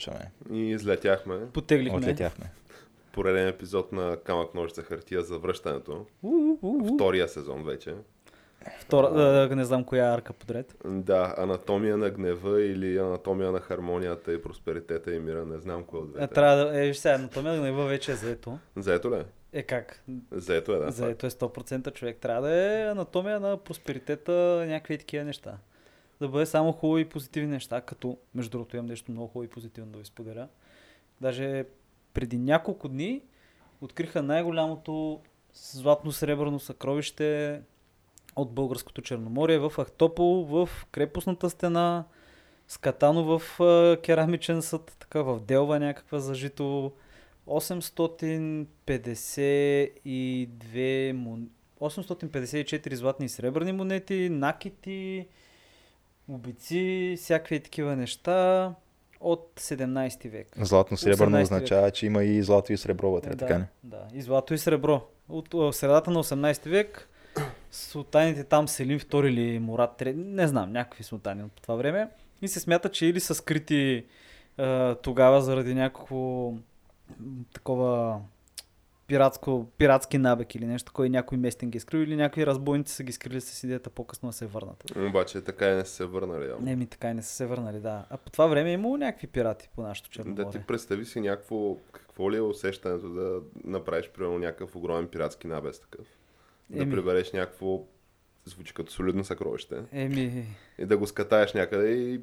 започваме. И излетяхме. Отлетяхме. Пореден епизод на Камък Ножица Хартия за връщането. Втория сезон вече. Не знам коя арка подред. Да, анатомия на гнева или анатомия на хармонията и просперитета и мира, не знам кое от двете. Сега анатомия на гнева вече е заето. Заето ли? Как? Заето е, да. Заето е 100% човек. Трябва да е анатомия на просперитета, някакви такива неща. Да бъде само хубави и позитивни неща, като между другото имам нещо много хубаво и позитивно да ви споделя. Даже преди няколко дни откриха най-голямото златно-сребърно съкровище от българското Черноморие в Ахтопол, в крепостната стена, скатано в керамичен съд, така в делва някаква за жито. 854 златни и сребърни монети, накити, обици, всякакви такива неща от 17 век. Златно-сребърно означава, че има и злато и сребро вътре, така не? Да, и злато и сребро. От средата на 18 век султаните там Селим II или Мурат III, не знам, някакви султани по това време, и се смята, че или са скрити тогава заради някакво такова пиратски набег или нещо, кой някой местен ги е скрил, или някои разбойници са ги скрили с идеята по-късно да се върнат. Обаче така и не са се върнали. Така и не са се върнали, да. А по това време е имало някакви пирати по нашото Черноморие. Да, ти представи си някакво, какво ли е усещането да направиш, примерно, някакъв огромен пиратски набез такъв. Да прибереш някакво, звучи като солидно съкровище. И да го скатаеш някъде и...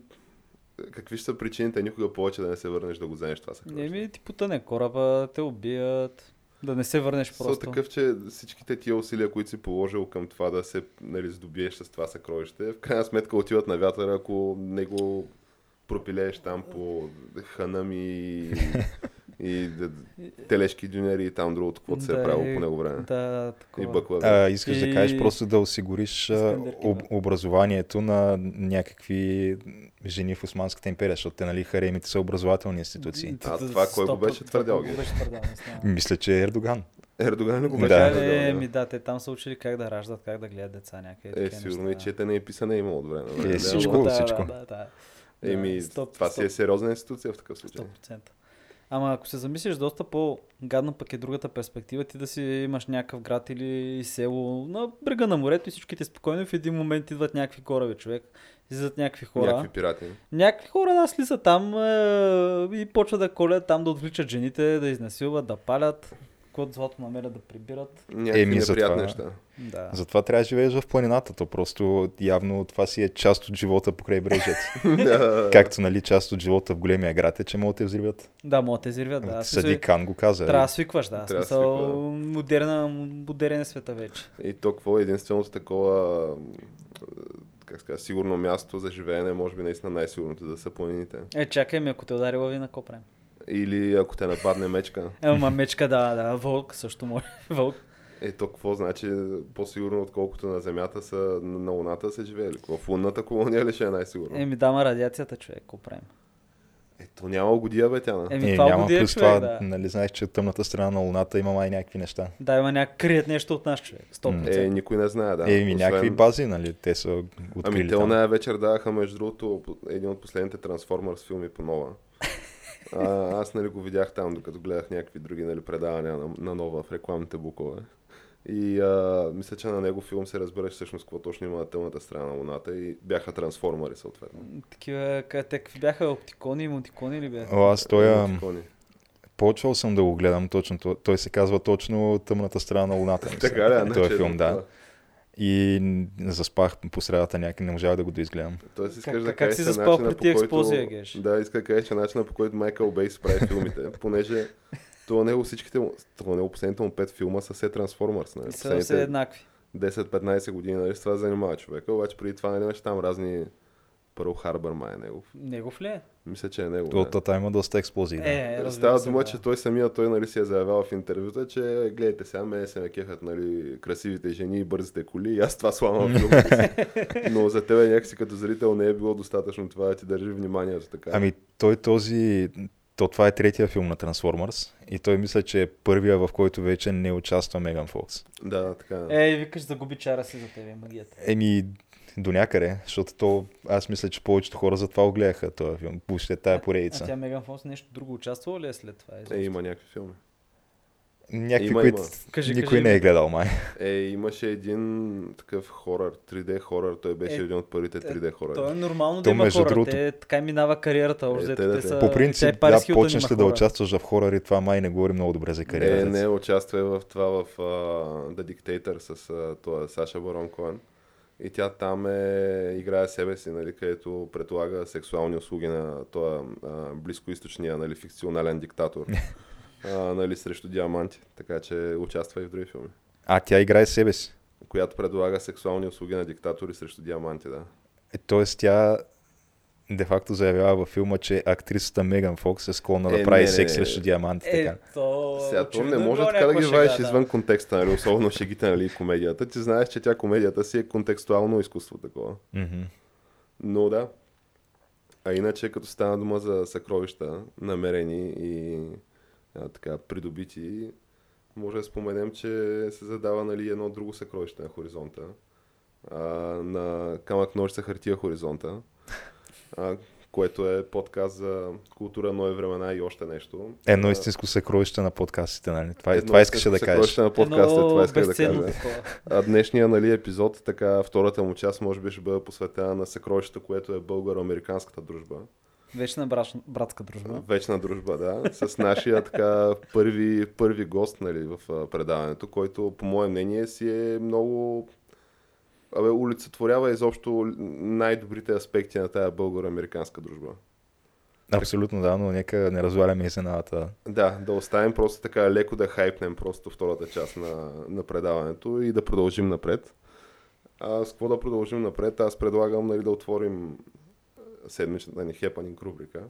Какви ще са причините никога повече да не се върнеш да го вземеш това съкровище? Ти потъне кораба, те убият, да не се върнеш просто. Такъв, че всичките тия усилия, които си положил към това да се здобиеш с това съкровище, в крайна сметка отиват на вятъра, ако не го пропилееш там по ханами и телешки дюнери и там другото, каквото се е правило по него време. Да, и баклава. Искаш да кажеш просто да осигуриш образованието на някакви жени в Османската империя, защото те, нали, харемите са образователни институции. Това кой го беше твърдял? Мисля, че е Ердоган. Ердоган ли го беше твърдял? Да, те там са учили как да раждат, как да гледат деца някакви. Сигурно и четене и писане има от време. Всичко. Това си е сериозна институция в такъв случай. 100%. Ама ако се замислиш, доста по-гадно пък е другата перспектива, ти да си имаш някакъв град или село на брега на морето и всичките спокойно, в един момент идват някакви кораби, човек, излизат някакви хора. Някакви пирати. Някакви хора слизат там и почват да колят, там да отвличат жените, да изнасилват, да палят, каквото злато намерят да прибират. Неприятни неща. Да. Затова трябва да живееш в планината, то просто явно това си е част от живота покрай брежето. Както, нали, част от живота в големия град е, че могат да те взривят. Да, могат да те взривят, да. Съди Кан го каза. Трябва да свикваш, да. Модерен е света вече. И то какво е единственото такова, как ска, сигурно място за живеене, може би наистина най-сигурното да са планините. Чакай ми, ако те удари лавина, какво правим? Или ако те нападне мечка. Мечка, да, вълк също може. Вълк. То какво значи? По-сигурно отколкото на Земята са, на Луната са живеели. В лунната колония ли ще е най-сигурно? Дама радиацията, човек, какво правим? То няма угодия, бе, Тяна. Това няма угодия, плюс човек, това, да. Нали, знаеш, че тъмната страна на Луната има май някакви неща. Да, има крият нещо от нас, човек. 100%. Никой не знае, да. Някакви бази, нали, те са открили. Те оная вечер даваха, между другото, един от последните Transformers филми по нова. Аз, нали, го видях там, докато гледах някакви други, нали, предавания на нова в рекламните букове. И мисля, че на него филм се разбереш всъщност какво точно има на тъмната страна на Луната и бяха трансформери съответно. Такива, те бяха оптикони и мултикони ли бяха? Почвал съм да го гледам точно. Той се казва точно Тъмната страна на Луната. Така ли? Той филм, да. И заспах по средата някак, не можах да го доизгледам. Тоест искаш да кажеш, че начина по който... Да, иска да кажеш, че начина по който Майкъл Бейс прави филмите, понеже това него последните му 5 филма са все Transformers. Не? Са все еднакви. 10-15 години, нали, с това занимава човека, обаче преди това, нали, имаше там разни... Пърл Харбър май е негов. Негов ли е? Мисля, че е негов. Той има доста експлозии. Става дума, че той, нали, си е заявял в интервюта, че гледайте сега, мене се накехат, нали, красивите жени и бързите коли и аз това сламам. Но за тебе някакси като зрител не е било достатъчно това да ти държи вниманието така. Това е третия филм на Transformers и той мисля, че е първия, в който вече не участва Меган Фокс. Да, така. Викаш, загуби чара си за тебе магията. до някъде, защото то, аз мисля, че повечето хора за това го гледаха този филм, въобще тая поредица. А тя Меган Фокс нещо друго участвала ли е след това? Е, има някакви филми. Някакви, които никой не е гледал май. Е, имаше един такъв хорър, 3D хорър, той беше един от първите 3D хоръри. То е нормално да има хорър, другото... те така минава кариерата. Те са... По принцип, да, почнеш ли да участваш в хоръри, това май не говори много добре за кариерата. Не, участвай в това, в The Dictator с това Саша Барон Коен. И тя там играе себе си, нали, където предлага сексуални услуги на този близкоизточния, нали, фикционален диктатор. Нали, срещу диаманти, така че участва и в други филми. А тя играе себе си? Която предлага сексуални услуги на диктатори срещу диаманти, да. Тоест тя де-факто заявява във филма, че актрисата Меган Фокс е склонна да прави секс срещу диаманти. Сега то не може така да ги вадиш извън контекста, нали, особено шегите, нали, комедията. Ти знаеш, че тя комедията си е контекстуално изкуство такова. Mm-hmm. Но да. А иначе, като стана дума за съкровища, намерени и така придобити, може да споменем, че се задава, нали, едно друго съкровище на хоризонта. На Камък Ножица Хартия хоризонта, което е подкаст за култура, нови времена и още нещо. Едно истинско съкровище на подкастите, нали? Това искаше да кажеш. Съкровище на подкастите, това искаш да кажа. Днешния, нали, епизод, така втората му част, може би ще бъде посветена на съкровището, което е българо-американската дружба. Вечна братска дружба. Вечна дружба, да. С нашия така първи гост, нали, в предаването, който, по мое мнение, си е много... олицетворява изобщо най-добрите аспекти на тая българо-американска дружба. Абсолютно, да, но нека не разваляме изненадата. Да, да оставим просто така леко да хайпнем просто втората част на предаването и да продължим напред. С какво да продължим напред? Аз предлагам, нали, да отворим седмичната ни хепанинг рубрика,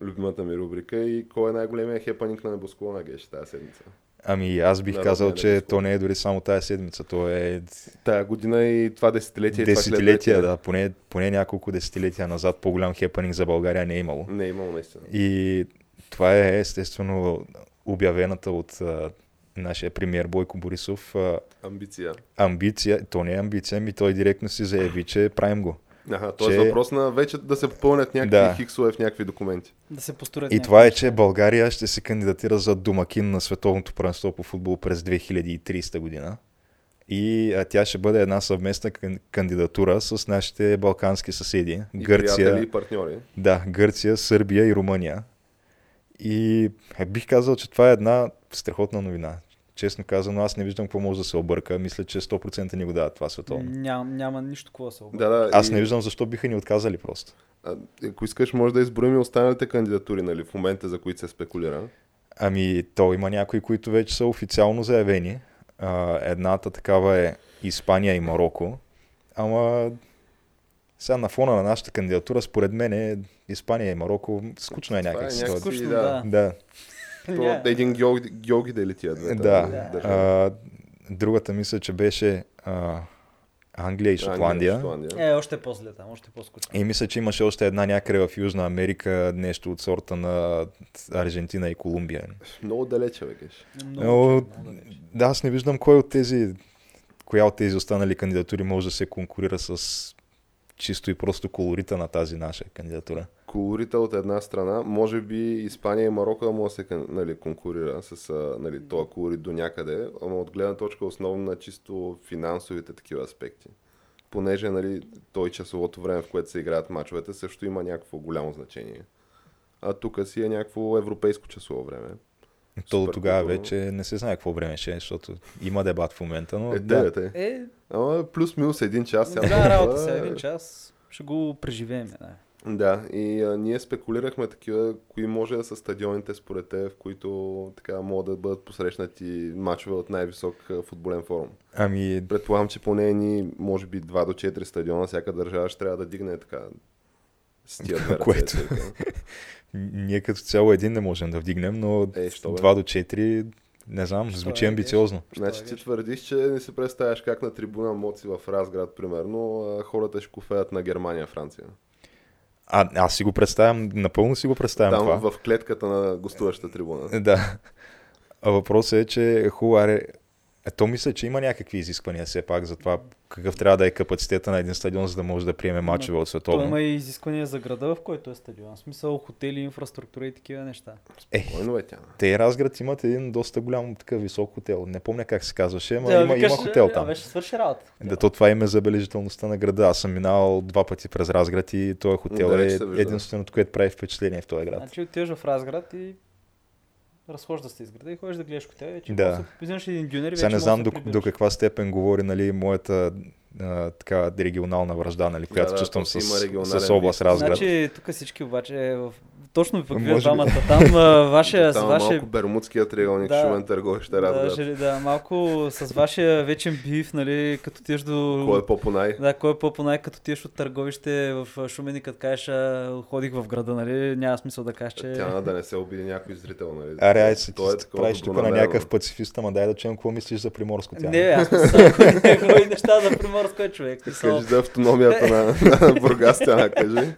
любимата ми рубрика, и кой е най-големия хепанинг на небосклона, Геш, тази седмица? Ами аз бих казал, че то не е дори само тази седмица, то е... Тая година и това десетилетие. Десетилетия, да, поне няколко десетилетия назад по-голям хепанинг за България не е имало. Не е имало, наистина. И това е естествено обявената от нашия премиер Бойко Борисов... Амбиция. То не е амбиция, ми той директно си заяви, че правим го. Тоест че... въпрос на вече да се попълнят някакви хиксове в някакви документи. Да се построят. И това е, че България ще се кандидатира за домакин на Световното първенство по футбол през 2030 година. И тя ще бъде една съвместна кандидатура с нашите балкански съседи. И Гърция, приятели и партньори. Да, Гърция, Сърбия и Румъния. И бих казал, че това е една страхотна новина. Честно казано, аз не виждам какво може да се обърка. Мисля, че 100% ни го дават това световно. Няма нищо какво да се обърка. Аз не виждам защо биха ни отказали просто. Ако искаш, може да изброим и останалите кандидатури, нали, в момента, за които се спекулира. Ами, то има някои, които вече са официално заявени. Едната такава е Испания и Марокко. Ама сега на фона на нашата кандидатура, според мен, Испания и Марокко скучно е някакси. Скучно, да. Един геоги дели тия двете. Другата мисля, че беше Англия и Шотландия. Още по-зле там, още по-скучно. И мисля, че имаше още една някъде в Южна Америка, нещо от сорта на Аржентина и Колумбия. Много далече, векеш. Да, аз не виждам коя от тези останали кандидатури може да се конкурира с чисто и просто колорита на тази наша кандидатура. Колорита от една страна, може би Испания и Марокко да може да се, нали, конкурира с, нали, този колорит до някъде, ама от гледна точка основно на чисто финансовите такива аспекти. Понеже, нали, той часовото време, в което се играят мачовете, също има някакво голямо значение. А тук си е някакво европейско часово време. То тогава вече не се знае какво време ще е, защото има дебат в момента, но... Ама плюс-минус един час. Работа се един час, ще го преживеем. Да, и ние спекулирахме такива, кои може да са стадионите според те, в които така могат да бъдат посрещнати мачове от най-висок футболен форум. Предполагам, че поне ни, може би 2 до 4 стадиона, всяка държава ще трябва да дигне така с тия две ръце. Което... Ние като цяло един не можем да вдигнем, но 2 до 4... Не знам, звучи амбициозно. Значи ти твърдиш, че не се представяш как на трибуна Моци в Разград, примерно, хората ще кофеят на Германия, Франция. Аз си го представям, напълно си го представям там, това. Там в клетката на гостуващата трибуна. Да. Въпросът е, че хубаво, Ето мисля, че има някакви изисквания все пак за това какъв трябва да е капацитета на един стадион, за да може да приеме мачове от световно. То има и изисквания за града, в който е стадион. В смисъл хотели, инфраструктура и такива неща. Спокойно е тя. Те Разград имат един доста голям такъв висок хотел. Не помня как се казваше, но има хотел там. Да, беше свърши работа. Да, то това е забележителността на града. Аз съм минал два пъти през Разград и този хотел е единственото, което прави впечатление в този град. Значи отиваш в Разград и разхожда се из града и ходиш да гледаш хотел, вече познаваш един дюнер и вече. Сега не знам до каква степен говори, нали, моята така регионална връжда, нали, която чувствам с област Разград. Значи тук всички обаче точно ви пък двамата там, там малко бермудският триъгълник, Шумен, Търговище, Разград. Да, малко с вашия вечен биф, нали, като тиеш до... Кой е по-понай? Да, кой е по-понай, като тиеш от Търговище в Шумен и като кажеш, ходих в града, нали, няма смисъл да кажеш, че... Тяна да не се обиди някой зрител, нали. Аре, ай си правиш тук на някакъв пацифист, ама дай да чуем какво мислиш за Приморско, Тяна. Не, аз не неща за Приморско е човек. Кажи за автономията на Бургас, Тяна, кажи.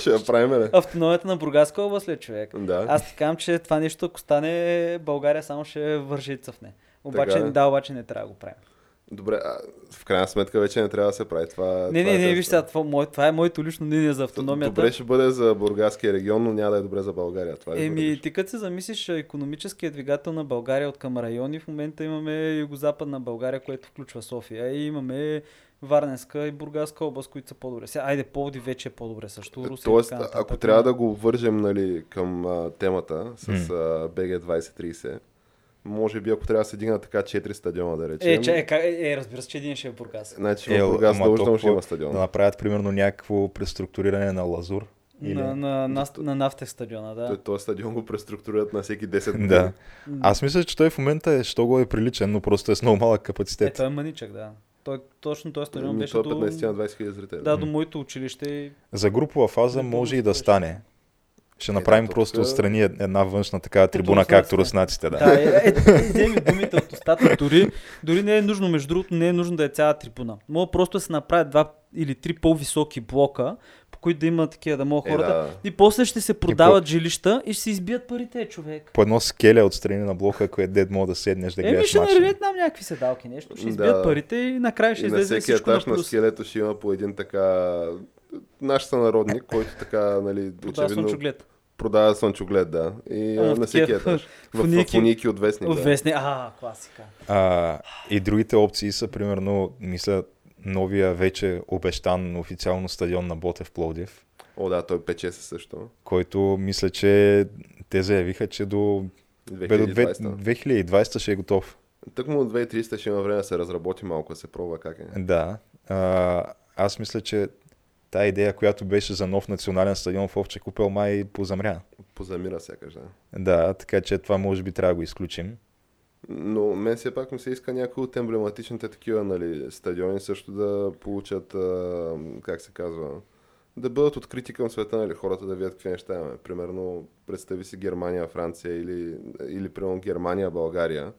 Ще я правим, автономията на Бургаска област след човек. Да. Аз ти казвам, че това нещо, ако стане, България само ще вържи и цъфне. Обаче, така, обаче не трябва да го правим. Добре, а в крайна сметка вече не трябва да се прави това. Не, вижте, това е моето лично мнение за автономията. Добре ще бъде за бургаския регион, но няма да е добре за България. Това е ти като се замислиш, икономическия двигател на България от към райони, в момента имаме югозападна България, което включва София, и имаме Варненска и Бургаска област, които са по-добре. Сега, айде, Пловдив вече е по-добре също. Руси, тоест, ако трябва да го вържем, нали, към темата с БГ 2030, може би ако трябва да се дигна така 4 стадиона, да речем. Разбира се, че един ще е Бургас. Значи Бургас дължно ще има стадион. Да направят примерно някакво преструктуриране на Лазур. На нафтех стадиона, да. Той стадион го преструктурират на всеки 10 години. Да. Аз мисля, че той в момента е що го е приличен, но просто е с много малък капацитет. Той е мъничък, да. Точно този стадион беше до 15-20 хиляди зрители. Да, до моето училище. За групова фаза може и да стане. Ще направим просто отстрани една външна такава трибуна, както руснаците. Вземи думите от остата. Дори не е нужно, между другото, не е нужно да е цяла трибуна. Мога просто да се направят 2 или 3 по-високи блока, които да има такива, да могат хората. Да. И после ще се продават жилища и ще се избият парите, човек. По едно скеле отстрани на блока, което дед мога да седнеш да гледаш мача. Ще наревят нам някакви седалки, нещо. Ще избият парите и накрая ще излезе всичко на плюс. На всеки етаж на скелето ще има по един така наш сънародник, който така, нали, очевидно... Продава слънчоглед, да. И на всеки етаж. В фуники от Вестник. От Вестник, класика. И другите опции са, примерно, мисля, новия вече обещан официално стадион на Ботев Пловдив. О, да, той пече се също. Който мисля, че те заявиха, че до 2020 ще е готов. Тъкмо до 2300 ще има време да се разработи малко, да се пробва как е. Да. Аз мисля, че тая идея, която беше за нов национален стадион в Овче купел, май позамря. Позамира сякаш, да. Да, така че това може би трябва да го изключим. Но мен все пак ми се иска някои от емблематичните такива, нали, стадиони също да получат, как се казва, да бъдат открити към света, нали, хората да видят какви неща имаме. Примерно, представи си Германия, Франция или примерно Германия, България,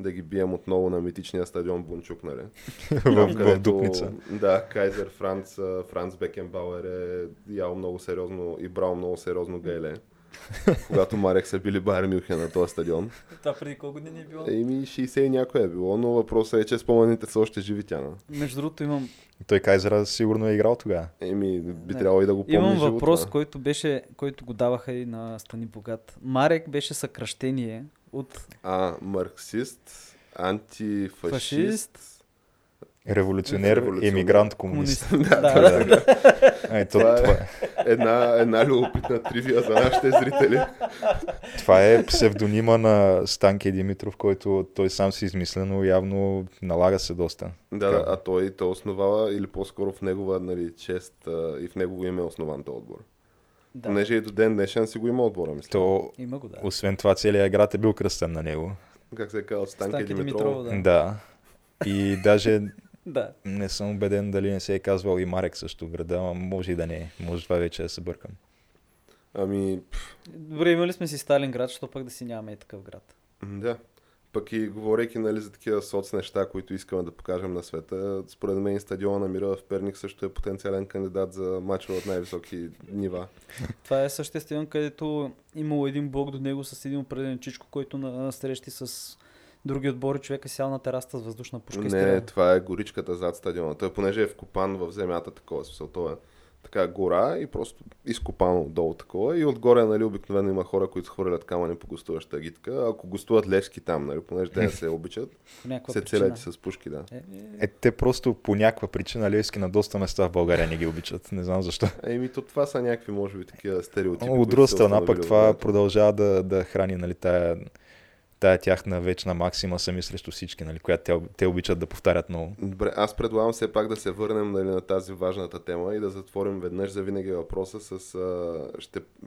да ги бием отново на митичния стадион Бунчук, нали? В Дупница. Да, Кайзер Франц Бекенбауер е ял много сериозно и брал много сериозно гайле. Когато Марек са били Байер Мюнхен на този стадион. Това преди колко години е било? 60 и някой е било, но въпросът е, че спомените са още живи, Тяна. Между другото имам... Той Кайзера сигурно е играл тогава. Би трябвало и да го помни. Имам въпрос, който го даваха и на Стани Богат. Марек беше съкращение от... марксист, антифашист... Революционер, емигрант, комунист. Една любопитна тривия за нашите зрители. Това е псевдонима на Станки Димитров, който той сам си измисля, но явно налага се доста. Да, а той те основава, или по-скоро в негова, нали, чест и в негово име е основан този отбор. Да. Понеже и до ден днешен си го има отбора, мисля. Има го, да. Освен това, целият град е бил кръстен на него. Как се казва, Станки Димитров? Да. И даже не съм убеден дали не се е казвал и Марек също града, но може и да не е. Може това вече да се бъркам. Добре, имали сме си Сталинград, защото пък да си нямаме и такъв град. Да. Пък и говорейки, нали, за такива соц неща, които искаме да покажем на света, според мен стадиона на Мира в Перник също е потенциален кандидат за мачове от най-високи нива. Това е същия стадион, където имало един блок до него с един определен чичко, който на срещи с други отбори, човек е сял на тераста с въздушна пушка. Не, изстрелен. Това е горичката зад стадиона. Той понеже е вкопан в земята, такова смисъл. Това е така гора и просто изкопано долу такова. И отгоре, нали, обикновено има хора, които хвърлят камъни по гостуваща гидка. Ако гостуват Левски там, нали, понеже те не се обичат, се целят с пушки, да. Те просто по някаква причина Левски на доста места в България не ги обичат. Не знам защо. Еми, то това са някакви, може би, такива стереотипи. От друга страна, пък това продължава да храни, нали, тая тяхна вечна максима сами срещу всички, нали, която те обичат да повтарят много. Добре, аз предлагам все пак да се върнем, нали, на тази важната тема и да затворим веднъж за винаги въпроса с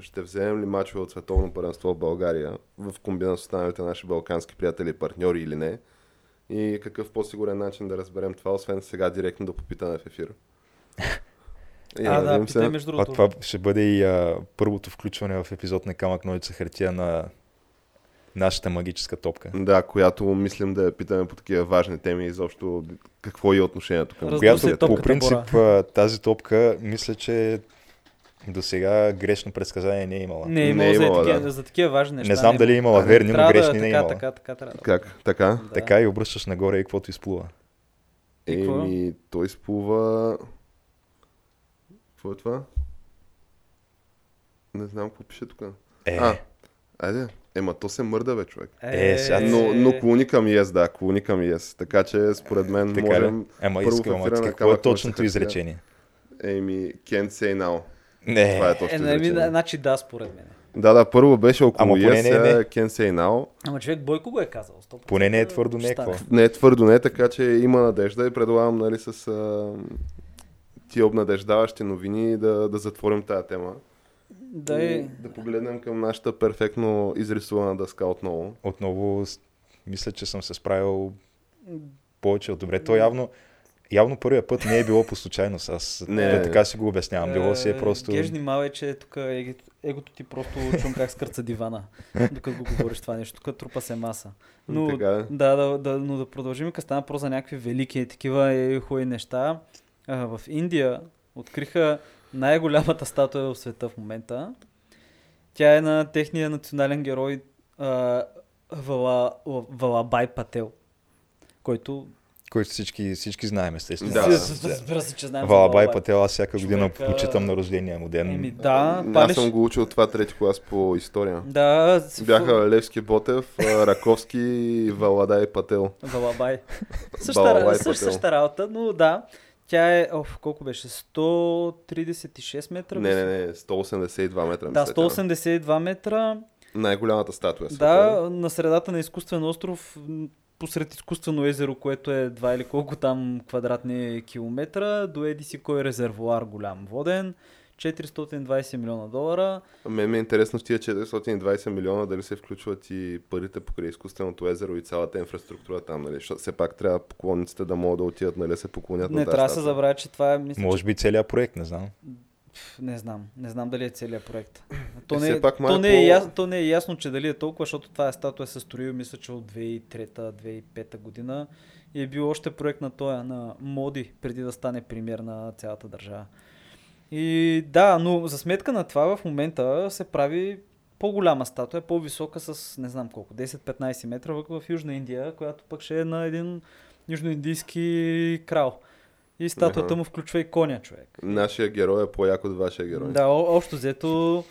ще вземем ли мачове от световно първенство в България в комбинация с останалите наши балкански приятели и партньори или не, и какъв по-сигурен начин да разберем това, освен сега директно да попитаме в ефир. Да, питай между другото. Това ще бъде и първото включване в епизод на Камък Ножица Хартия на нашата магическа топка. Да, която мислим да питаме по такива важни теми, изобщо какво е отношението към. Която по принцип тази топка, мисля, че до сега грешно предсказание не е имала. Не е имала за такива важни неща. Не знам дали е имала верни, но грешни не е имала. Така. Да. Така и обръщаш нагоре и каквото изплува. Еми, той изплува... Какво е това? Не знам какво пише тук. Айде. Ема то се мърда, бе, човек. Но клони към ЕС, да, клони към ЕС. Така че според мен можем... Първо фактираме какво е точното изречение. Еми, can't say now. Не. Това е точно изречение. Значи да, според мен. Да, първо беше около ЕС, can't say now. Ама човек Бойко го е казал. 100%. Поне не е твърдо не. Не е твърдо не, така че има надежда и предлагам, нали, с тия обнадеждаващи новини да затворим тая тема. Да погледнем към нашата перфектно изрисувана дъска отново. Отново мисля, че съм се справил повече от добре. То явно първия път не е било по случайност. Аз така си го обяснявам. Било си е просто... Геш, внимавай, че тук егото ти просто чум как скърца дивана, докато го говориш това нещо. Тук трупа се маса. Но да продължим, като стана просто за някакви велики такива и хубави неща. В Индия откриха най-голямата статуя в света в момента. Тя е на техния национален герой Валабхай Пател, който всички знаем, естествено. Да. Валабхай Пател, аз всяка година почитам на рождения му ден. Аз съм го учил това трети клас по история. Да. Бяха Левски, Ботев, Раковски и Валабхай Пател. Валабай. Същата работа, но да. Тя е, колко беше? 136 метра? Не, 182 метра. Да, 182 метра. Най-голямата статуя. Да, на средата на изкуствен остров, посред изкуствено езеро, което е 2 или колко там квадратни километра, до еди си кой резервоар голям воден. $420 милиона. Мен ми е интересно в тия 420 милиона дали се включват и парите покрай изкуственото езеро и цялата инфраструктура там, нали? Все пак трябва поклонниците да могат да отидат, нали, се поклонят на тази. Не трябва да се забравя, че това е... Може би целият проект, не знам. Не знам дали е целият проект. То не е ясно, че дали е толкова, защото тази статуя се строи, мисля, че от 2003-2005 година и е бил още проект на Моди, преди да стане премиер на цялата държава. И да, но за сметка на това в момента се прави по-голяма статуя, по-висока с не знам колко, 10-15 метра в Южна Индия, която пък ще е на един южноиндийски крал. И статуята му включва и коня, човек. Нашия герой е по-як от вашия герой. Да, общо взето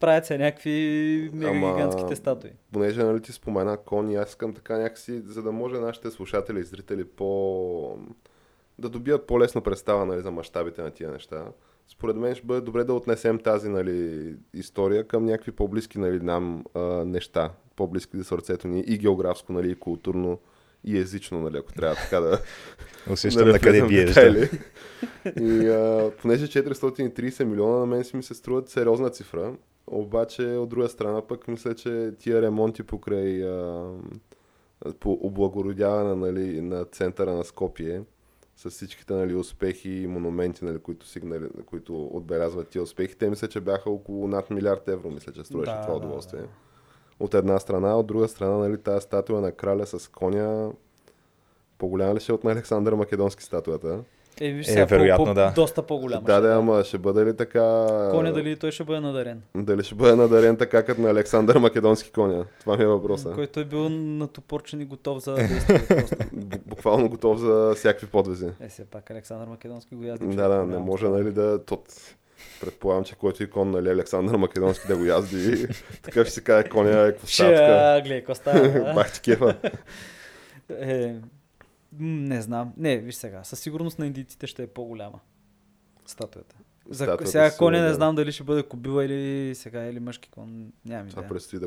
правят се някакви мегагигантските статуи. Понеже, нали, ти спомена кони, аз искам така някакси, за да може нашите слушатели и зрители да добият по-лесна представа, нали, за мащабите на тия неща. Според мен ще бъде добре да отнесем тази, нали, история към някакви по-близки, нали, нам неща, по-близки за сърцето ни и географско, нали, и културно, и езично, нали, ако трябва така да... Усещам на къде биеш. И понеже 430 милиона на мен си ми се струват сериозна цифра, обаче от друга страна пък мисля, че тия ремонти покрай по облагородяване, нали, на центъра на Скопие, с всичките, нали, успехи и монументи, нали, които отбелязват тия успехи. Те мисля, че бяха около над $1 милиард евро, мисля, че строеше това удоволствие. Да. От една страна, от друга страна, нали, тази статуя на краля с коня, по-голяма ли ще от на Александър Македонски статуята? Е, виж сега, вероятно, да. Доста по-голяма. Да, да, ама ще бъде ли така... Коня, дали той ще бъде надарен? Дали ще бъде надарен така, като на Александър Македонски коня? Това ми е въпроса. Който е бил натопорчен и готов за действие. Буквално готов за всякакви подвези. Е, сега пак Александър Македонски го язди. Да, да, не може, нали, да... Предполагам, че който и кон, нали, Александър Македонски да го язди. Така ще се каже, коня е костатка. Гле, костатка. Бахте кефа. Не знам. Не, виж сега. Със сигурност на индийците ще е по-голяма статуята. Сега коня не знам дали ще бъде кобила или сега или мъжки кон. Нямам идея. Това предстои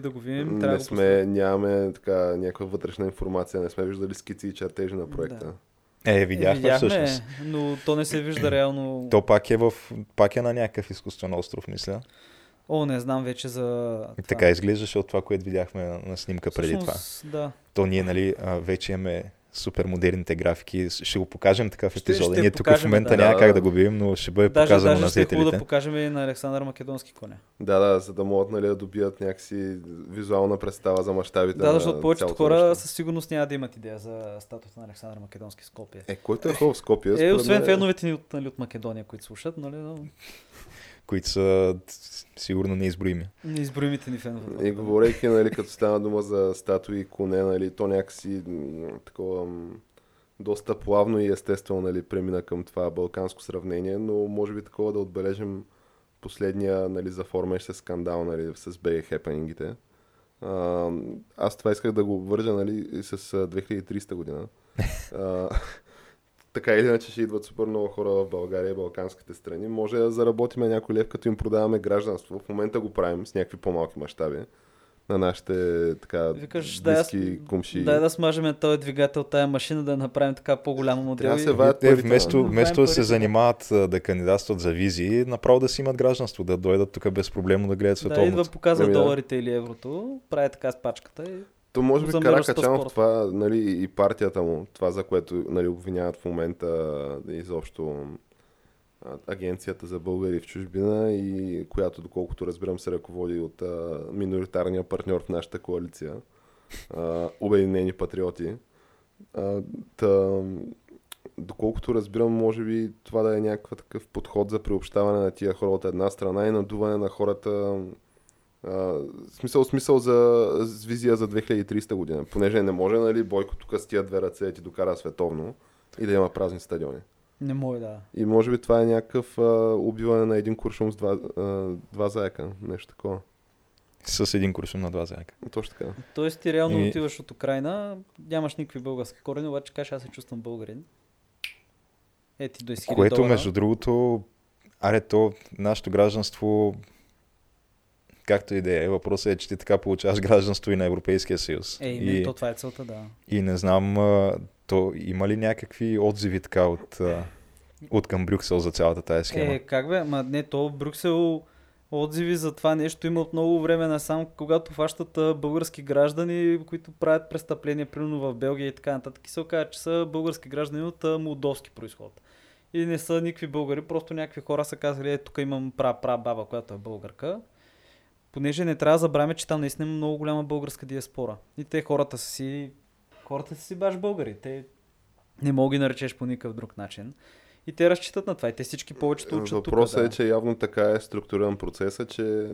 да го видим. Не сме, нямаме така някаква вътрешна информация. Не сме виждали скици и чертежи на проекта. Е, видяхме всъщност. Но то не се вижда реално. То пак е, пак е на някакъв изкуствен остров, мисля. О, не знам вече за това. Така изглеждаше от това, което видяхме на снимка преди всъщност, това. Да. То ние, нали, вече имаме супер модерните графики. Ще го покажем така в епизода. Ние тук в момента няма как да го бием, но ще бъде показано на зрителите. Даже ще да покажем и на Александър Македонски коня. Да, да, за да могат, нали, да добият някакси визуална представа за мащабите. Да, защото повечето хора със сигурност няма да имат идея за статуята на Александър Македонски в Скопие. Е, който е хубаво в Скопие. Е, освен феновете ни от, нали, от Македония, които слушат, нали, но... които са сигурно неизброими. Неизброимите ни фенове. И говорейки, нали, като стана дума за статуи и коне, нали, то някакси такова доста плавно и естествено, нали, премина към това балканско сравнение, но може би такова да отбележим последния, нали, заформещ се скандал, нали, с BG хепенингите. Аз това исках да го вържа, нали, с 2300 година. Така или иначе ще идват супер много хора в България и балканските страни. Може да заработиме някой лев, като им продаваме гражданство. В момента го правим с някакви по-малки мащаби на нашите така близки кумши. Дай да смажем този двигател, тая машина, да направим така по-голямо модел. Вместо да се занимават да кандидатстват за визи, направо да си имат гражданство, да дойдат тук безпроблемно да гледат световното. Да, идва, показва доларите или еврото, прави така с пачката и... То може би Каракачанов това, нали, и партията му, това за което, нали, обвиняват в момента изобщо агенцията за българи в чужбина и която, доколкото разбирам, се ръководи от миноритарния партньор в нашата коалиция, Обединени патриоти. Доколкото разбирам, може би това да е някакъв такъв подход за приобщаване на тия хора от една страна и надуване на хората... смисъл за визия за 2300 година. Понеже не може, нали, Бойко тук с тия две ръце да ти докара световно и да има празни стадиони. Не може, да. И може би това е някакъв убиване на един куршум с два заека. Нещо такова. С един куршум на два заека. Точно така. Тоест ти реално отиваш от Украйна, нямаш никакви български корени, обаче кажеш, аз се чувствам българин. Е, ти до 10 000 долара. Което, между другото, нашето гражданство... Както и да е, въпросът е, че ти така получаваш гражданство и на Европейския съюз. То това е целта, да. И не знам, то има ли някакви отзиви така от към Брюксел за цялата тази схема? Как бе? Ма не, то Брюксел отзиви за това нещо има от много време насам, когато фащат български граждани, които правят престъпления, примерно в Белгия и така нататък, и се оказва, че са български граждани от молдовски произход. И не са никакви българи, просто някакви хора са казали, тук имам прабаба, която е българка. Понеже не трябва да забравяме, че там наистина има много голяма българска диаспора. И те хората са си баш българи. Те не мога ги наречеш по никакъв друг начин. И те разчитат на това. И те всички повечето учат. Въпросът е, че явно така е структуриран процеса, че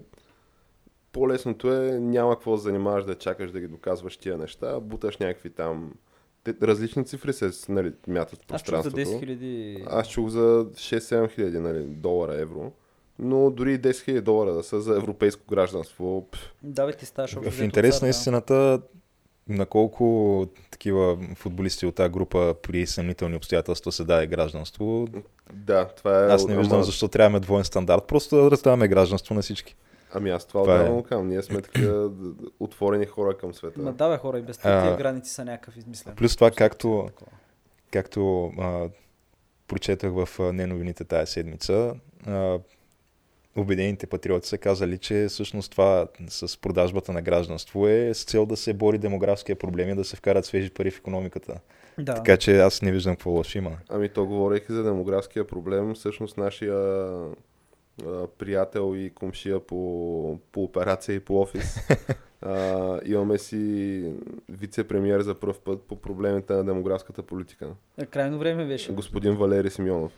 по-лесното е, няма какво да занимаваш да чакаш да ги доказваш тия неща, буташ някакви там... Различни цифри се, нали, мятат в пространството. Аз чух за 10 000... Аз чух за 6-7 хиляди, нали, долара, евро. Но дори 10 000 долара да са за европейско гражданство. В интерес на истината, на колко такива футболисти от тази група при съмнителни обстоятелства се даде гражданство? Да, това е... Аз не виждам защо трябваме двоен стандарт, просто да раздаваме гражданство на всички. Ами аз това отдавам към. Ние сме такива отворени хора към света. Ма да бе, хора, и без тези граници са някакъв измислен. Плюс това, както прочетах в неновините тая седмица, Обединените патриоти са казали, че всъщност това с продажбата на гражданство е с цел да се бори демографския проблем и да се вкарат свежи пари в икономиката. Да. Така че аз не виждам какво лошо има. Ами то, говорейки за демографския проблем, всъщност нашия приятел и комшия по операция и по офис. Имаме си вице-премиер за пръв път по проблемите на демографската политика. Крайно време беше. Господин Валери Симеонов.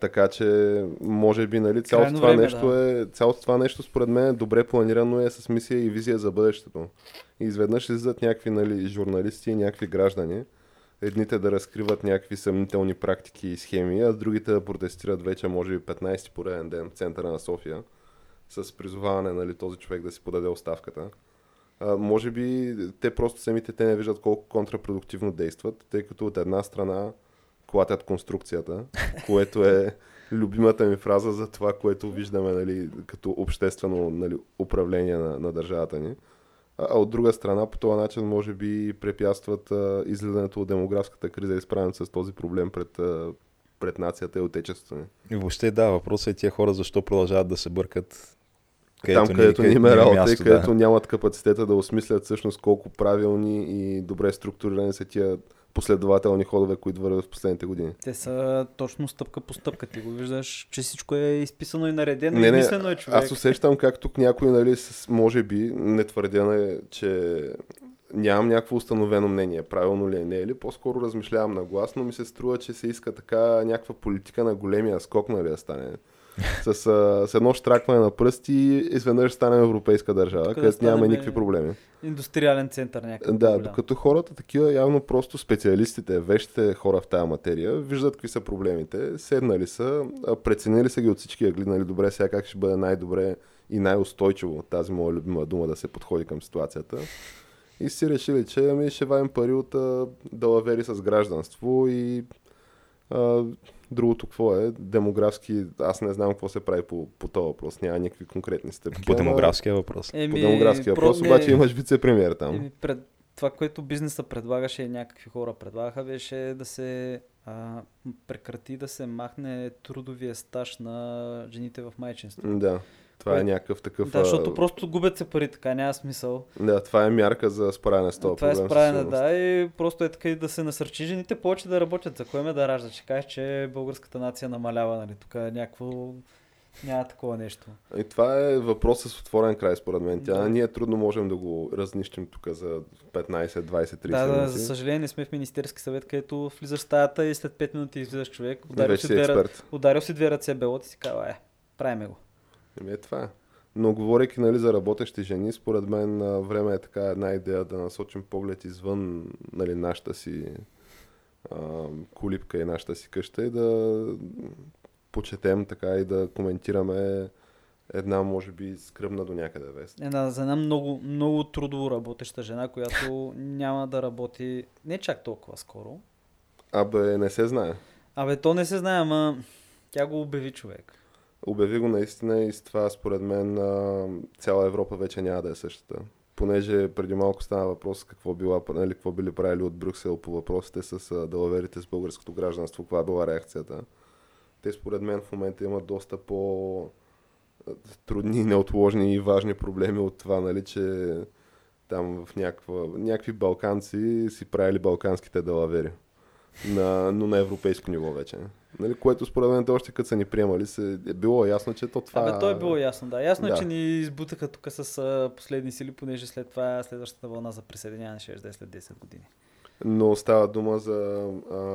Така че, може би, нали, цялото това нещо е, цялото това нещо според мен е добре планирано, е с мисия и визия за бъдещето. И изведнъж излизат някакви, нали, журналисти и някакви граждани. Едните да разкриват някакви съмнителни практики и схеми, а другите да протестират вече, може би, 15-ти пореден ден в центъра на София с призоваване, нали, този човек да си подаде оставката. Може би те просто самите те не виждат колко контрапродуктивно действат, тъй като от една страна клатят конструкцията, което е любимата ми фраза за това, което виждаме, нали, като обществено, нали, управление на държавата ни. А от друга страна, по този начин, може би препятстват излизането от демографската криза и справянето с този проблем пред нацията и отечеството ни. И въобще да, въпросът е тия хора защо продължават да се бъркат където там, където ни има работа и където да. Нямат капацитета да осмислят всъщност колко правилни и добре структурирани са тия последователни ходове, които вървят в последните години. Те са точно стъпка по стъпка. Ти го виждаш, че всичко е изписано и наредено и мислено е човек. Аз усещам как тук някой, нали, може би, не твърдя, че нямам някакво установено мнение. Правилно ли е, не е ли? По-скоро размишлявам на глас, но ми се струва, че се иска така някаква политика на големия скок, нали, да стане. С едно штракване на пръсти и изведнъж станем европейска държава, тук където да нямаме никакви проблеми. Индустриален център някакъв. Да, голям. Докато хората такива, явно просто специалистите, вещите хора в тая материя, виждат какви са проблемите, седнали са, преценили са ги от всички ъгли, нали, добре, сега как ще бъде най-добре и най-устойчиво, тази моя любима дума, да се подходи към ситуацията. И си решили, че ами ще вадим пари от далавери с гражданство и... другото какво е? Демографски, аз не знам какво се прави по този въпрос, няма някакви конкретни стъпки. По демографския въпрос. По демографския въпрос, обаче имаш вице-премиер там. Това, което бизнеса предлагаше, някакви хора предлагаха, беше да се прекрати, да се махне трудовия стаж на жените в майчинството. Да. Това е някакъв такъв... Да, защото просто губят се пари, така няма смисъл. Да, това е мярка за справяне с този проблем. Това е справяне, да, и просто е така и да се насърчи жените повече да работят. За кое ме да раждат? Ще кажеш, че българската нация намалява, нали? Тук е някакво... Няма такова нещо. И това е въпрос с отворен край, според мен. Да. Ние трудно можем да го разнищим тук за 15, 20, 30 минути. Да, за съжаление не сме в Министерски съвет, където влизаш в стаята и след 5 минути излизаш човек. Ударил си две ръце белот и си казва, правиме го. Еми е това. Но говорейки, нали, за работещи жени, според мен време е така една идея да насочим поглед извън, нали, нашата си колибка и нашата си къща и да почетем така и да коментираме една, може би, скръбна до някъде вест. За една много, много трудово работеща жена, която няма да работи не чак толкова скоро. Абе, не се знае. Абе, то не се знае, ама тя го обяви човек. Обяви го наистина и с това, според мен, цяла Европа вече няма да е същата. Понеже преди малко стана въпрос какво били правили от Брюксел по въпросите с далаверите с българското гражданство, каква била реакцията. Те според мен в момента имат доста по-трудни, неотложни и важни проблеми от това, нали, че там в някакви балканци си правили балканските далавери. Но на европейско ниво вече. Нали, което според мен още като са ни приемали, е било ясно, че това... Абе, то е било ясно, да. Ясно е, че ни избутаха тук с последни сили, понеже след това следващата вълна за присъединяване ще да е след 10 години. Но става дума за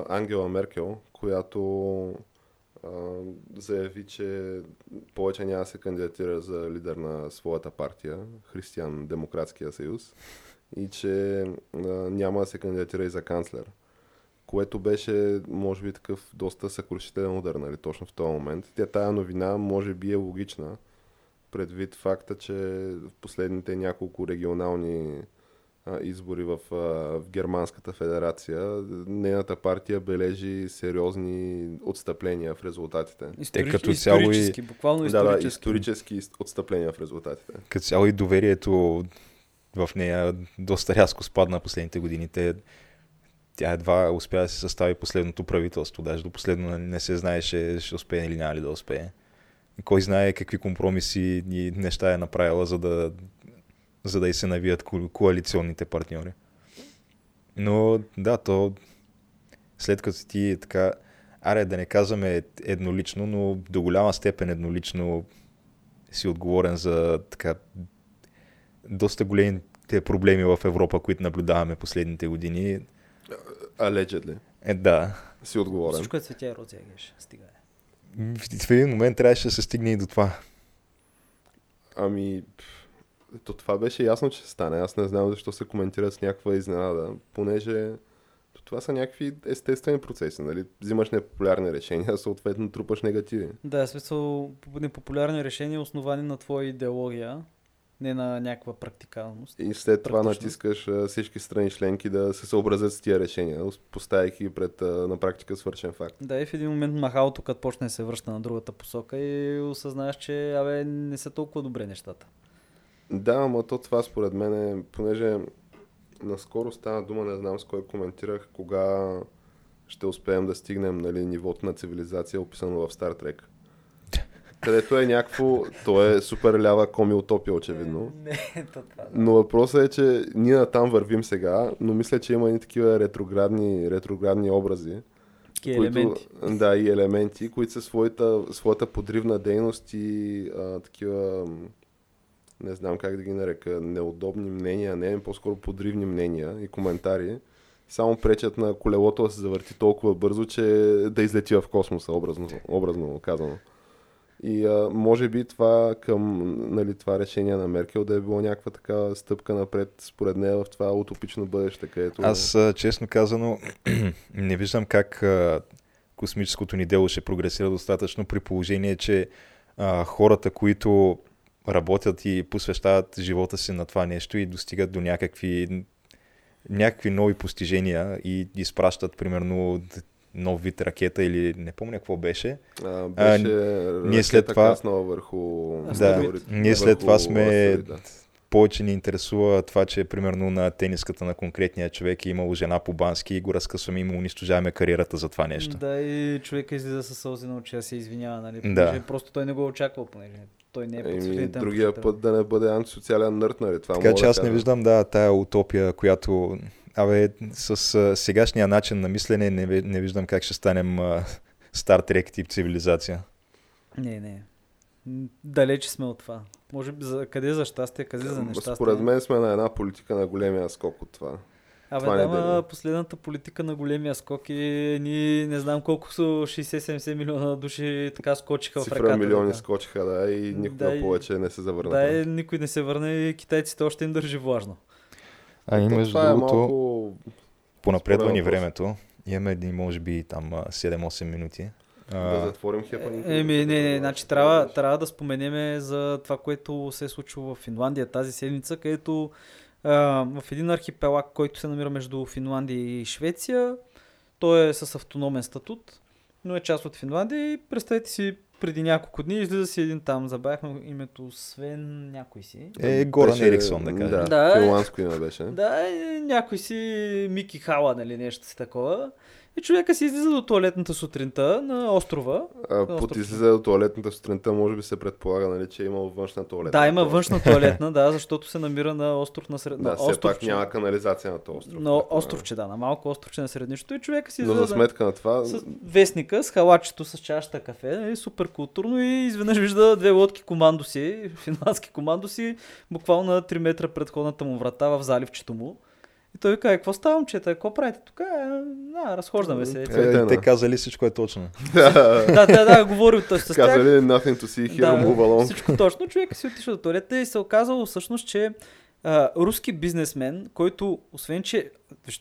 Ангела Меркел, която заяви, че повече няма да се кандидатира за лидер на своята партия, Християн-демократския съюз, и че няма да се кандидатира и за канцлер. Което беше, може би, такъв доста съкрушителен удар, нали, точно в този момент. Тая новина, може би, е логична, предвид факта, че в последните няколко регионални избори в Германската федерация, нейната партия бележи сериозни отстъпления в резултатите. Исторически, буквално исторически. Да, исторически отстъпления в резултатите. Като цяло и доверието в нея доста рязко спадна последните години. Тя едва успя да се състави последното правителство. Даже до последно не се знаеше ще успее или няма ли да успее. Кой знае какви компромиси и неща е направила, за да и се навият коалиционните партньори. Но да, то след като ти така аре да не казваме еднолично, но до голяма степен еднолично си отговорен за така доста големите проблеми в Европа, които наблюдаваме последните години. Allegedly. Е, да. Си отговорен. Всичко е цветя и розия, геш, стига е. В един момент трябваше да се стигне и до това. Ами, то това беше ясно, че се стане. Аз не знам защо се коментира с някаква изненада, понеже това са някакви естествени процеси, нали? Взимаш непопулярни решения, съответно трупаш негативи. Да, смисъл, непопулярни решения основани на твоя идеология, не на някаква практикалност. И след това натискаш всички страни членки да се съобразят с тия решения, поставяйки ги пред на практика свършен факт. Да, и в един момент махалото, като почне да се връща на другата посока и осъзнаеш, че абе, не са толкова добре нещата. Да, но то това според мен е, понеже наскоро стана дума, не знам с кой коментирах, кога ще успеем да стигнем, нали, нивото на цивилизация, описано в Star Trek. Където е някакво... То е супер лява комиутопия, очевидно. Но въпросът е, че ние натам вървим сега, но мисля, че има и такива ретроградни образи. Елементи. Да, и елементи, които са своята подривна дейност и такива... не знам как да ги нарека, неудобни мнения, не, по-скоро подривни мнения и коментари, само пречат на колелото да се завърти толкова бързо, че да излети в космоса, образно казано. И може би това към, нали, това решение на Меркел да е било някаква така стъпка напред, според нея, в това утопично бъдеще, където... Аз, честно казано, не виждам как космическото ни дело ще прогресира достатъчно при положение, че хората, които работят и посвещават живота си на това нещо и достигат до някакви нови постижения и изпращат, примерно, нов вид ракета или не помня какво беше. Ние след това върху... ние след това сме... Повече ни интересува това, че примерно на тениската на конкретния човек е имало жена по бански и го разкъсваме и му унищожаваме кариерата за това нещо. Да, и човека излиза със сълзи на очи, се извинява, нали? Да. Просто той не го очаква, понеже той не е подсветен. Другия път да не бъде антисоциален нърд, нали? Това така че аз не виждам, да, тая утопия, която... Абе, с сегашния начин на мислене не виждам как ще станем Star Trek тип цивилизация. Не. Далече сме от това. Може би къде за щастие, къде за нещастие. Според мен сме на една политика на големия скок от това. Абе, това да, последната политика на големия скок и ние не знам колко са 60-70 милиона души така скочиха в ръката. Милиони скочиха, да, и никога повече не се завърна. Да, никой не се върна и китайците още им държи влажно. А и между другото, понапредва ни времето, имаме едни, може би, там 7-8 минути. Да затворим хепанинг. Не, значи трябва да споменеме за това, което се е случило в Финландия тази седмица, където в един архипелаг, който се намира между Финландия и Швеция, той е с автономен статут, но е част от Финландия и представете си, преди няколко дни излиза си един там, забравяхме името, Свен някой си. Горан Ериксон, да кажем. Да, финландско име беше. Да, някой си Мики Хала, нали, нещо си такова. И човека си излиза до тоалетната сутринта на острова. Под излиза до тоалетната сутринта може би се предполага, нали, че е имал външна тоалетна. Да, има външна тоалетна, да, защото се намира на остров на среднището. Да, все пак няма канализация на този остров. Но островче, да, на малко островче на среднището и човека си излиза. Но за сметка на това... С вестника, с халачето, с чашата кафе, нали, супер културно и изведнъж вижда две лодки командоси, финландски командоси, буквално на 3 метра пред ходната му врата в заливчето му. И той каза, какво става, момчета, какво правите тук? Разхождаме се. Те казали всичко е точно. Да, говорил с тях. Казали nothing to see here, move along. Всичко точно, човек си отишъл до туалета и се оказало всъщност, че руски бизнесмен, който, освен че,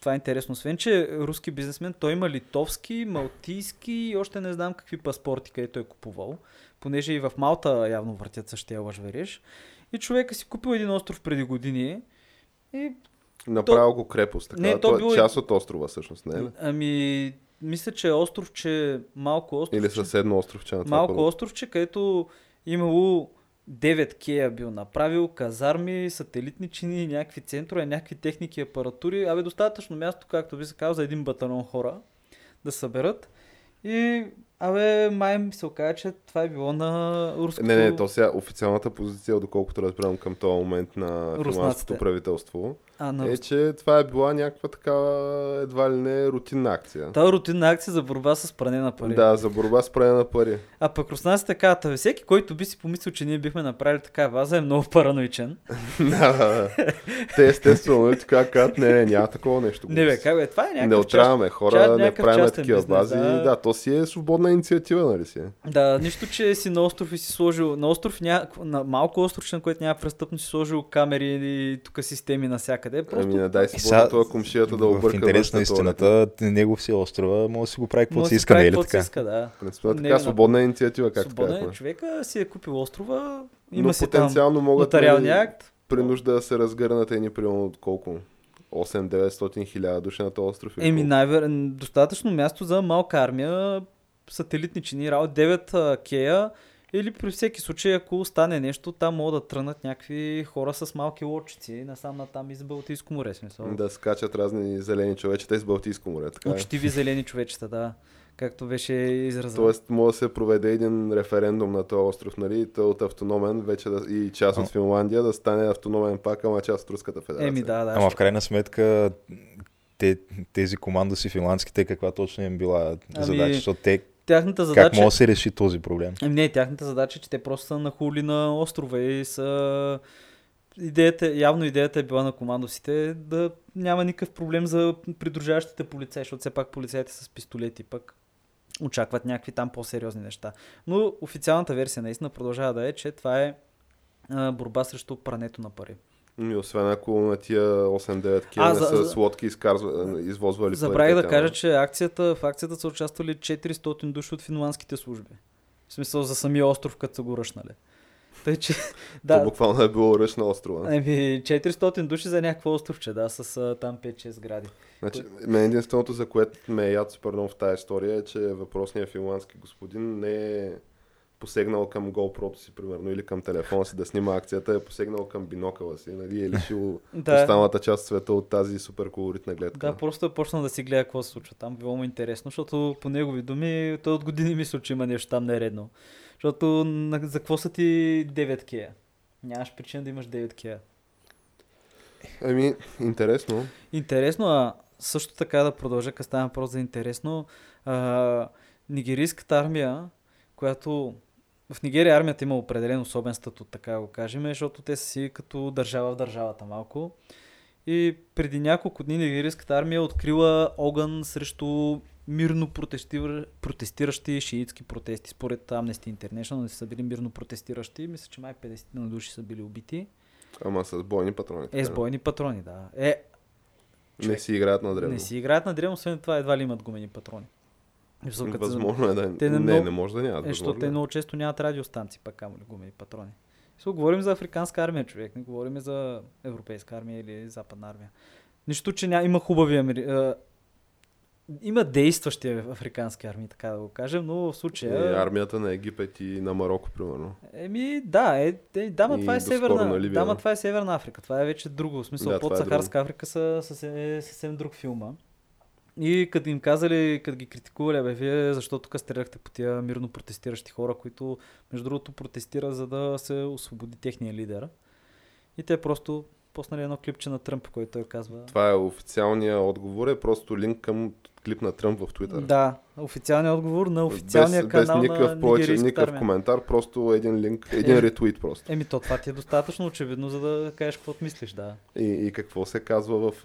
това е интересно, освен че е руски бизнесмен, той има литовски, малтийски и още не знам какви паспорти, където е купувал, понеже и в Малта явно въртят същия лъжвереж. И човека си купил един остров преди години и направил го крепост, така. Не, то било... част от острова всъщност, не е ли? Ами, мисля, че е островче, малко островче. Или съседно островче на това. Малко островче, където имало 9 кея бил направил, казарми, сателитни чини, някакви центрове, някакви техники, апаратури. Абе, достатъчно място, както би се казал, за един батальон хора да съберат. И Абе, май ми се оказа, че това е било на руското... Не, то сега официалната позиция, доколкото разбирам към този момент на финландското правителство, е, че това е била някаква такава едва ли не рутинна акция. Та рутинна акция за борба с пране на пари. Да, за борба с пране на пари. А пък руснаците казват, всеки, който би си помислил, че ние бихме направили така ваза, е много параноичен. Да, те естествено така казват, не, няма такова нещо. Не бе, как бе, това е някакъв не отравяме хора, не правим такива бази. Да, то си е свободна инициатива, нали си? Да, нищо, че си на остров и си сложил, на остров на малко островче, на което няма престъпност, си сложил камери и тук системи на всяка. Къде? Просто... Ами не дай си Боже, това комшията да обърка. В интерес на истината, негов си острова, може да си го прави каквото си иска, не е ли така? Иска, да. Принципно е така, не, свободна инициатива. Как свободен така, човека си е купил острова, има но си потенциално там нотариалния акт. Принужда да се разгърнат едни примерно от колко? 8-900 хиляда души на този остров. Еми най-вероятно, достатъчно място за малка армия, сателитни чини, 9 кея. Или при всеки случай, ако стане нещо, там могат да тръгнат някакви хора с малки лодчици насам натам из Балтийско море, смисъл. Да скачат разни зелени човечета из Балтийско море. Така. Учтиви зелени човечета, да. Както беше изразено. Тоест, може да се проведе един референдум на този остров, нали, от автономен, вече да, и част от Финландия да стане автономен пак, ама част от Руската федерация. Еми, да, да. Ама в крайна сметка... Тези командоси финландските, каква точно им била задача, защото те... Тяхната задача... Как може да се реши този проблем? Не, тяхната задача е, че те просто са нахули на острова и са... Идеята е била на командосите да няма никакъв проблем за придружаващите полицаи, защото все пак полицаите с пистолети пък очакват някакви там по-сериозни неща. Но официалната версия наистина продължава да е, че това е борба срещу прането на пари. И освен ако на тия 8-9 км с лодки извозвали пари. Забравих да кажа, че в акцията са участвали 400 души от финландските служби. В смисъл за самия остров, като са го ръшнали. Тъй, че, да, то буквално е било ръшна острова. 400 души за някакво островче, да, с там 5-6 сгради. Значи, мен единственото, за което ме е яд суперно в тази история е, че въпросният финландски господин не е посегнал към GoPro-то си, примерно, или към телефона си да снима акцията, е посегнал към бинокъла си, нали, е лишил останалата част от света от тази супер колоритна гледка. Да, просто е почнал да си гледа какво се случва там, било му интересно, защото по негови думи той от години мисля, че има нещо там нередно. Защото за какво са ти 9 кея? Нямаш причина да имаш 9 кея. Ами, интересно. Интересно, а също така да продължа, къс става въпрос за интересно, нигерийската армия, която... В Нигерия армията има определен особен статут, така го кажем, защото те са си като държава в държавата малко. И преди няколко дни нигерийската армия открила огън срещу мирно протестиращи шиитски протести. Според Amnesty International не са били мирно протестиращи. Мисля, че май 50 на души са били убити. Ама с бойни патрони. С бойни патрони, да. Не си играят на древно. Не си играят на древно, освен това едва ли имат гумени патрони. Възможно е да... Те не може да нямат. Защото те много често нямат радиостанции, пак камо ли гумени патрони. Сега говорим за африканска армия, човек. Не говорим за европейска армия или западна армия. Нищо, че има хубави... Има действащи африкански армии, така да го кажем, но в случая... Армията на Египет и на Марокко, примерно. Това е Северна Африка. Това е вече друго. В смисъл, под Сахарска Африка са съвсем друг филма. И като им казали, като ги критикували, вие защо тук стреляхте по тия мирно протестиращи хора, които между другото протестират, за да се освободи техния лидер. И те просто поснали едно клипче на Тръмп, който той казва. Това е официалният отговор, е просто линк към клип на Тръмп в Twitter. Да, официалният отговор на официалния канал на нигерийската армия. Без никакъв коментар, просто един линк, един ретвит просто. Това ти е достатъчно очевидно, за да кажеш какво мислиш, да. И какво се казва в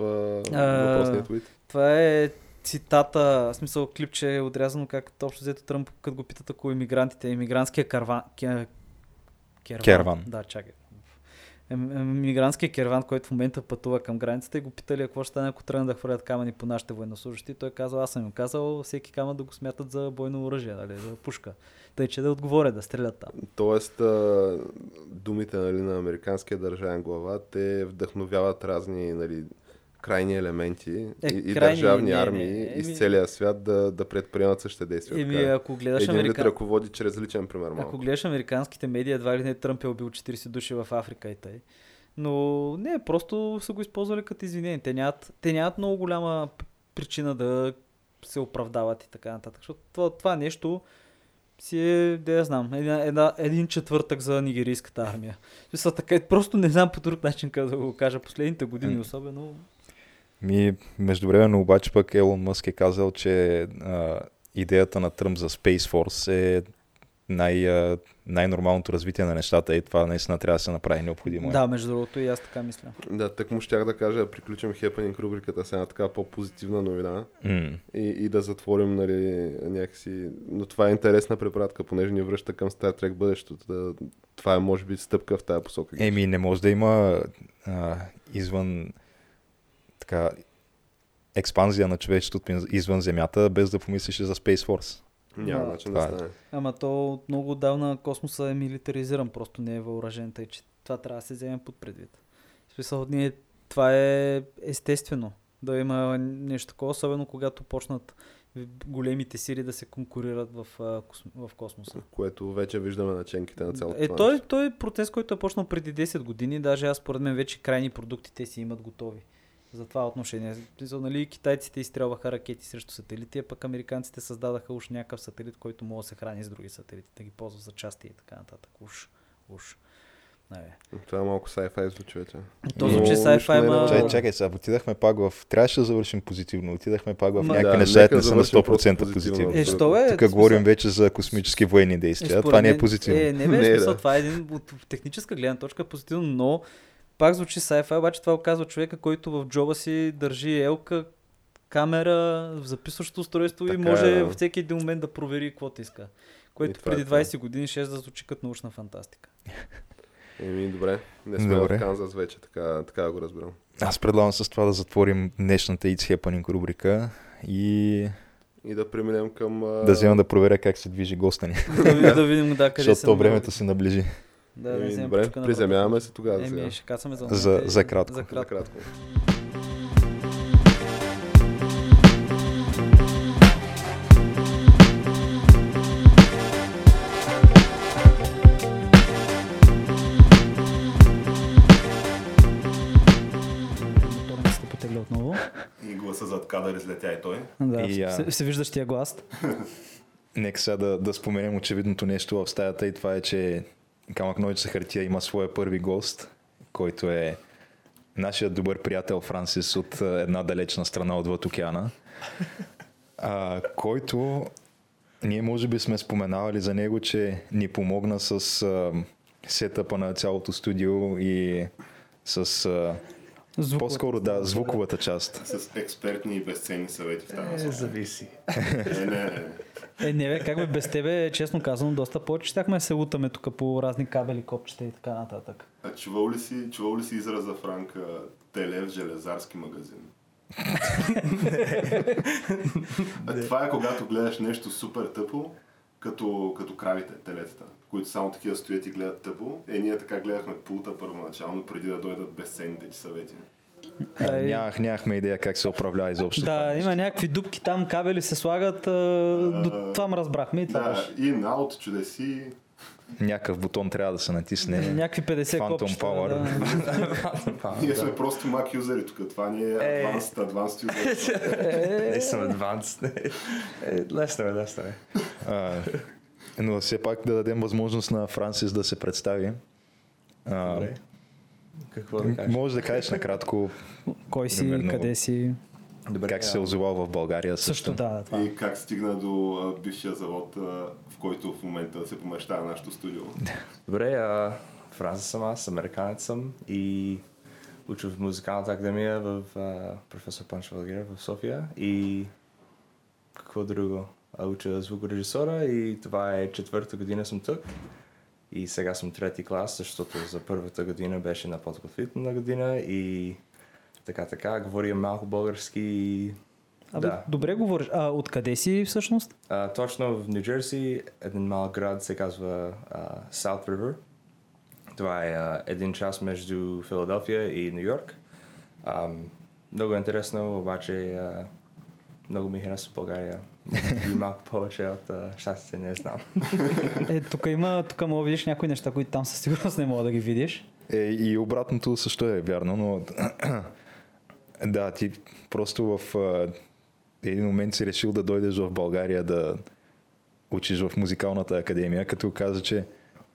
въпросния твит? Това е цитата, в смисъл клипче е отрязано как общо взето Тръмп, като го питат ако имигрантите, имигрантския керван. Да, чакай. Мигрантския керван, който в момента пътува към границата и го питали какво ще стане, ако тръгнат да хвърлят камъни по нашите военнослужащи. Той казал, аз съм им казал, всеки камън да го смятат за бойно оръжие, нали, за пушка. Тъй, че да отговоря, да стрелят там. Тоест, думите нали, на американския държавен глава, те вдъхновяват разни крайни елементи и държавни армии из целия свят да предприемат същите действия. Ако гледаш един ръководи чрез личен пример малко. Ако гледаш американските медии, едва ли не Тръмп е убил 40 души в Африка и тъй. Но не, просто са го използвали като извинение. Те нямат много голяма причина да се оправдават и така нататък. Защото това нещо си е, да я знам, един четвъртък за нигерийската армия. Мисля, така, просто не знам по друг начин как да го кажа, последните години особено. Междувременно обаче пък Елон Мъск е казал, че идеята на Тръмп за Space Force е най-нормалното развитие на нещата и това наистина трябва да се направи необходимо. Да, между другото и аз така мисля. Да, так му щях да кажа, да приключим Happening рубриката с една така по-позитивна новина и да затворим, нали, някакси... Но това е интересна препратка, понеже ни връща към Star Trek бъдещето. Това е, може би, стъпка в тази посока. Еми, не може да има извън... така експанзия на човечеството извън Земята, без да помислиш за Space Force. Няма начин да стане. Ама то от много отдавна космоса е милитаризиран, просто не е въоръжен, тъй че това трябва да се вземе под предвид. В смисъл, това е естествено да има нещо такова, особено когато почнат големите сили да се конкурират в космоса. Което вече виждаме наченките на цялото това. Той е процес, който е почнал преди 10 години, даже аз според мен вече крайни продукти те си имат готови. За това отношение. Нали, китайците изстрелваха ракети срещу сателити, а пък американците създадаха уж някакъв сателит, който може да се храни с други сателити, да ги ползва за части и така нататък. Уж. Това е малко sci-fi звучи вече. То звучи sci-fi, Чакай сега, отидахме пак трябваше да завършим позитивно, отидахме пак в някакви неща, не са на 100% позитивно. Тук говорим вече за космически военни действия, това не е позитивно. Не, това е един от техническа гледна точка позитивно, но пак звучи sci-fi, обаче това оказва човека, който в джоба си държи елка, камера, записващо устройство така, и може във всеки един момент да провери каквото иска. Което преди 20 години ще да звучи като научна фантастика. Добре, не сме в Канзас вече, така да го разберем. Аз предлагам с това да затворим днешната It's Happening рубрика и да преминем към... Да вземам да проверя как се движи госта ни. Да видим къде се... Защото времето се наближи. Добре, приземяваме се тогава. Ще кацаме за кратко. Моторът се потегля отново. И гласа зад кадър излетя и той. Се виждаш тия глас. Нека сега да споменем очевидното нещо в стаята и това е, че Камък Ножица Хартия има своя първи гост, който е нашият добър приятел Франсис от една далечна страна отвъд океана, който ние може би сме споменавали за него, че ни помогна с сетъпа на цялото студио и с... По-скоро, да, звуковата част. С експертни и безценни съвети в тази. Зависи. Не, как бе, без тебе, честно казано, доста повече щяхме се лутаме тук по разни кабели, копчета и така нататък. А чувал ли си израза, Франк, телев, железарски магазин? Това е когато гледаш нещо супер тъпо, като кравите, телетата, които само такива стоят и гледат тъпо. Ние така гледахме пулта първоначално, преди да дойдат безценните ти съвети. Нямахме идея как се управлява изобщо. Да, има някакви дупки там, кабели се слагат, до това разбрахме и това. Да, in, out, чудеси. Някакъв бутон трябва да се натисне. Някакви 50 копчета. Ние сме просто Mac юзери тук. Това ни е advanced юзери. Не съм advanced. Лесно е. Но все пак да дадем възможност на Франсис да се представи. Какво да кажеш? Може да кажеш накратко. Кой си, примерно, къде си? Добре, как се озовал в България също. Да, това. И как стигна до бившия завод, в който в момента се помещава нашето студио. Добре, Франци съм аз, американец съм и уча в Музикалната академия в професор Панчо Валгеров в София и какво друго? Уча звукорежисора и това е четвърта година съм тук. И сега съм трети клас, защото за първата година беше на подготвителна година и така, говоря малко български. Добре говориш. А откъде си всъщност? Точно в Ню Джерси, един малък град се казва South River. Това е един час между Филаделфия и Ню Йорк. Много интересно, обаче много ми харесва България. И малко повече от щастите не знам. Тук мога да видиш някои неща, които там със сигурност не мога да ги видиш. И обратното също е вярно, но да, ти просто в един момент си решил да дойдеш в България да учиш в Музикалната академия, като каза, че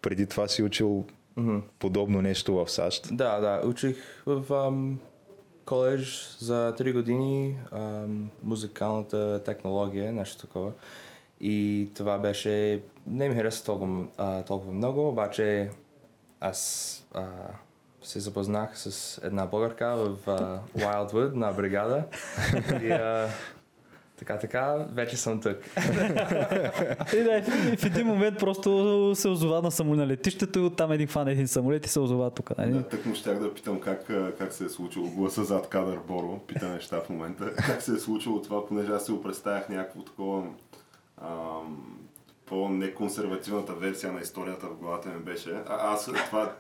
преди това си учил подобно нещо в САЩ. Да, да, учих в колеж за 3 години музикалната технология, нещо такова. И това беше... Не ми хареса толкова много, обаче аз се запознах с една българка в Wildwood на бригада. И, така, вече съм тук. И да, в един момент просто се озова на летището и оттам един хвана един самолет и се озова тук. Да, тъкмо щях да питам как се е случило гласа зад кадър Боро, пита неща в момента. Как се е случило това, понеже аз се го представях някакво такова... по-неконсервативната версия на историята в главата ми беше. Аз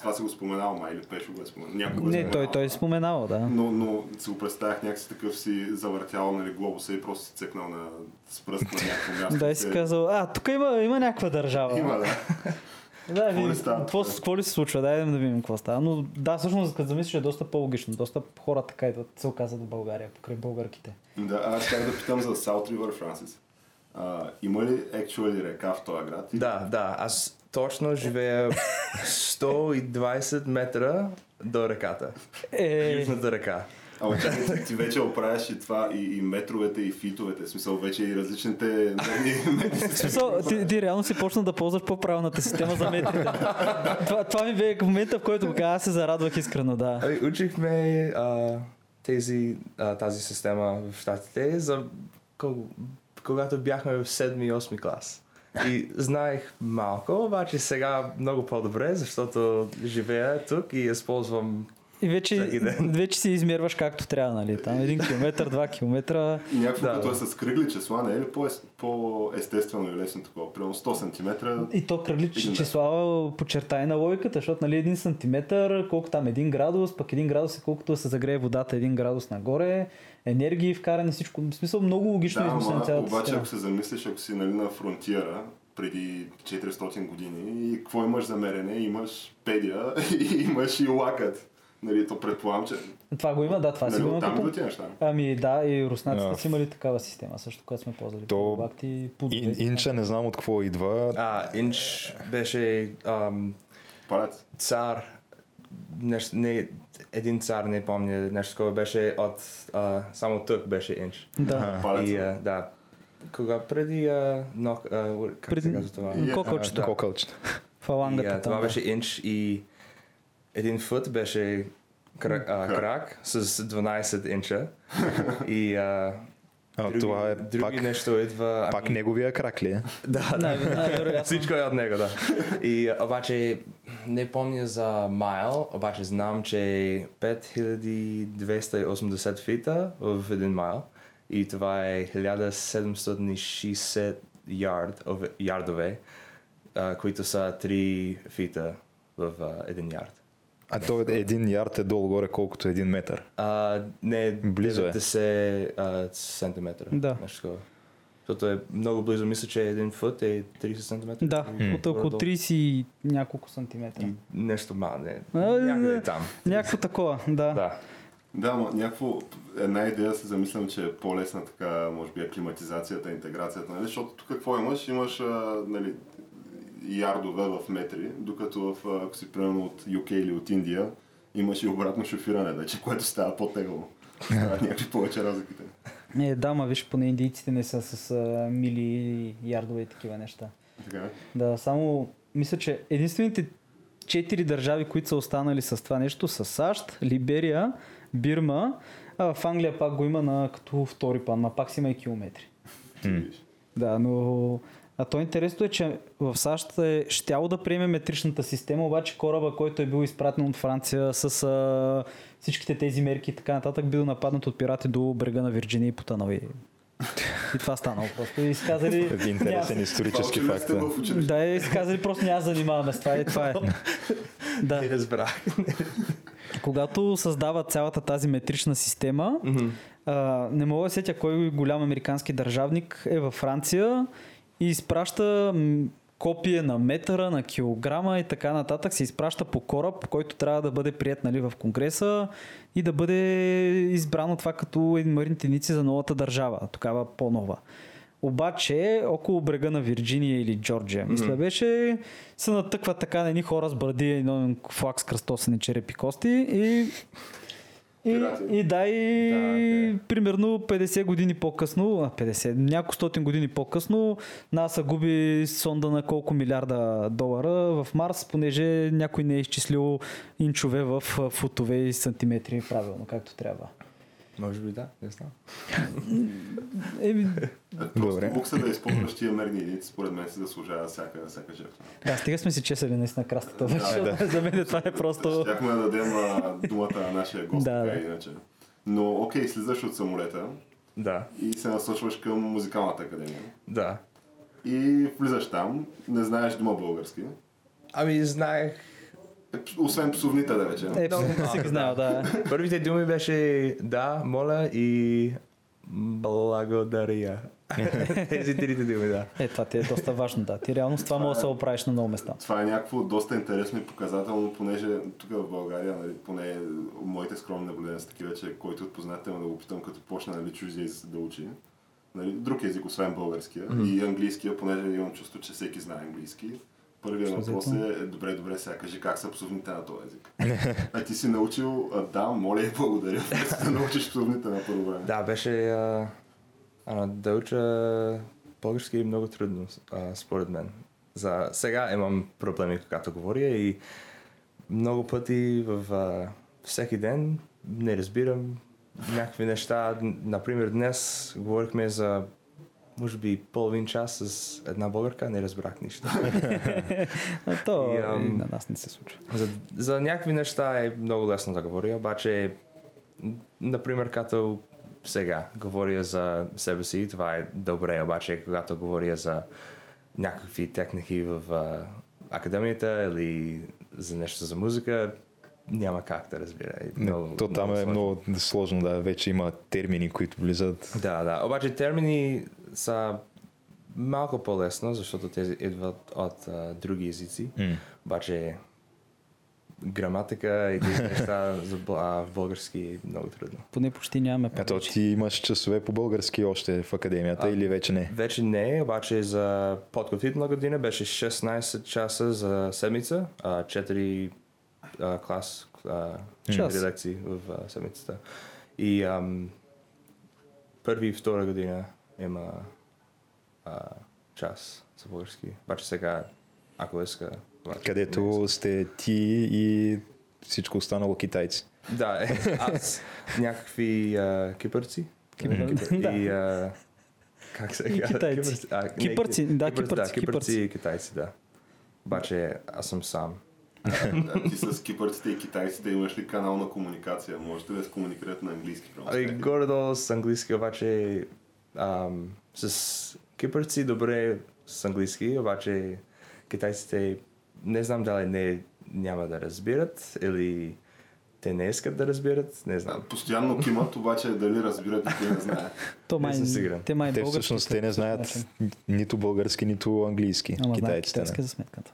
това се го споменавам, или Пешо го е споменал. Не, той е споменал, да. Но се го представях някакси такъв си завъртял, нали, глобуса и просто си цъкнал с пръст на някакво място. Да, и си казал, тук има някаква държава. Има, да. Какво ли се случва? Дайдем да видим какво става. Но да, всъщност, като замислиш, е доста по-логично. Доста хора така идват, се оказват в България, покрай българките. Да, аз щях да питам за South River, Франсис. Има ли actually река в този град? Да, аз точно живея 120 метра до реката. Южната река. Ама чакай, ти вече оправяш и това, и метровете, и фитовете, в смисъл вече и различните... ти реално си почна да ползваш по-правилната система за метрите. Това ми бе момента, в който аз се зарадвах искрено, да. Учихме тази система в щатите за колко... когато бяхме в 7-8 клас. И знаех малко, обаче сега много по-добре, защото живея тук и използвам. И вече си измерваш както трябва, нали? Там 1 километър, 2 километра. И някакво като е с кръгли числа, не е ли по-естествено и лесно такова? Примерно 100 см. И то кръгли числа подчертай на логиката, защото, нали, 1 см, колко там 1 градус, пък 1 градус е колкото се загрее водата, 1 градус нагоре, енергии вкаране, всичко. В смисъл много логично измислено цялата система. Обаче ако се замислиш, ако си, нали, на фронтиера, преди 400 години, и какво имаш за мерене? Имаш педия и имаш и лакът. Нали, то предполагам, че... Това го има, да, това, нали, си го има. Там дотинеш, там. Ами да, и руснаците си имали такава система, също, която сме ползвали. То... Инча не знам от какво идва. Инч беше цар. Един цар, не помня нещо такова, беше от... само тук беше Инч. Да. Палец. И, да. Кога преди... как преди... се казва това? Кокълчета. Фалангата. И, това беше Инч и... Един фут беше крак с 12 инча и това е други пак, нещо идва... Пак неговия крак ли е? Да, всичко е от него, да. И обаче не помня за майл, обаче знам, че 5280 фита в един майл и това е 1760 ярдове, които са 3 фита в един ярд. А то един ярд е долу-горе колкото 1 метър. Не, близо 90 сантиметра. Да. Защото е много близо. Мисля, че 1 фут е 30 сантиметра. Да, от около 30 и няколко сантиметра. И нещо някъде е там. Някакво такова, да. Да, но някакво, една идея се замислям, че е по-лесна така, може би, аклиматизацията, интеграцията, нали? Защото тук какво имаш? Имаш, нали... ярдове в метри, докато ако си примерно от UK или от Индия, имаш и обратно шофиране вече, което става по-тегло. Някакви повече разликите. Да, ма виж, поне индийците не са с мили ярдове и такива неща. Така е? Да, само мисля, че единствените 4 държави, които са останали с това нещо, са САЩ, Либерия, Бирма, а в Англия пак го има като втори план, ма пак си има и километри. Да, но... то интересното е, че в САЩ щяло да приеме метричната система, обаче кораба, който е бил изпратен от Франция с всичките тези мерки и така нататък, бил нападнат от пирати до брега на Вирджиния и потънал. И това станало просто. И изказали... Интересен исторически факт. Да, изказали просто няма занимаваме с това. И това е. Да. Не разбрах. Когато създават цялата тази метрична система, не мога да сетя кой голям американски държавник е във Франция и изпраща копие на метъра, на килограма и така нататък се изпраща по кораб, който трябва да бъде приет, нали, в Конгреса и да бъде избрано това като единмарните единици за новата държава, тогава по-нова. Обаче, около брега на Вирджиния или Джорджия, мисля беше, се натъкват така на едни хора с бради, един флаг с кръстосани черепи кости и примерно 50 години по-късно, 50, няколко стотин години по-късно, НАСА губи сонда на колко милиарда долара в Марс, понеже някой не е изчислил инчове в футове и сантиметри правилно, както трябва. Може би да, не знам. Просто букса да използваш тия мерни единици, според мен се заслужава всяка жертва. Да, стига сме си чесали наистина крастата. За мен това е просто... Щяхме да дадем думата на нашия гост, така иначе. Но окей, слизаш от самолета и се насочваш към Музикалната академия. Да. И влизаш там, не знаеш дума български. Ами знаех... Освен псовните, да речем. Всеки знал, да. Първите думи беше да, моля и благодаря. Тези трите думи, да. Това ти е доста важно, да. Ти реално с това може да се оправиш на много места. Това е някакво доста интересно и показателно, понеже тук в България, нали, поне моите скромни наблюдения са такива, че който от познатите да го питам, като почна, нали, чужди език да учи. Нали, друг език, освен българския и английския, понеже имам чувство, че всеки знае английски. Първият въпрос е, добре, сега кажи как са псовните на този език. А ти си научил, да, моля и благодаря, да научиш псовните на първо време. Да, беше да уча български много трудно, според мен. За сега имам проблеми, когато говоря и много пъти всеки ден не разбирам някакви неща. Например, днес говорихме за може би половин час с една българка, не разбрах нищо. То и на нас не се случва. За някакви неща е много лесно да говоря, обаче, например, като сега говоря за себе си, това е добре, обаче когато говоря за някакви техники в академията или за нещо за музика, няма как да разбира. То там много е много сложно, да, вече има термини, които влизат. Да, обаче термини са малко по-лесно, защото тези идват от други езици, обаче граматика и тези неща в български е много трудно. Поне почти нямаме повече. Ето ти имаш часове по български още в академията или вече не? Вече не, обаче за подготвителна година беше 16 часа за седмица, 4 клас, 4 лекции в седмицата. И първи и втора година има час за български. Обаче сега, ако иска... Където сте ти и всичко останало китайци. Да, аз, някакви кипърци. И... как се казва? Кипърци и китайци, да. Обаче аз съм сам. Ти с кипърците и китайците имаш ли канал на комуникация? Можете ли да се комуникирате на английски? Горе-долу с английски, обаче с кипърци добре с английски, обаче китайците не знам дали няма да разбират или те не искат да разбират, не знам. Постоянно кимат, обаче дали разбират, те не знаят. Не съм сигурен. Те всъщност не знаят нито български, нито английски. Ама китайците. Китайски за сметката.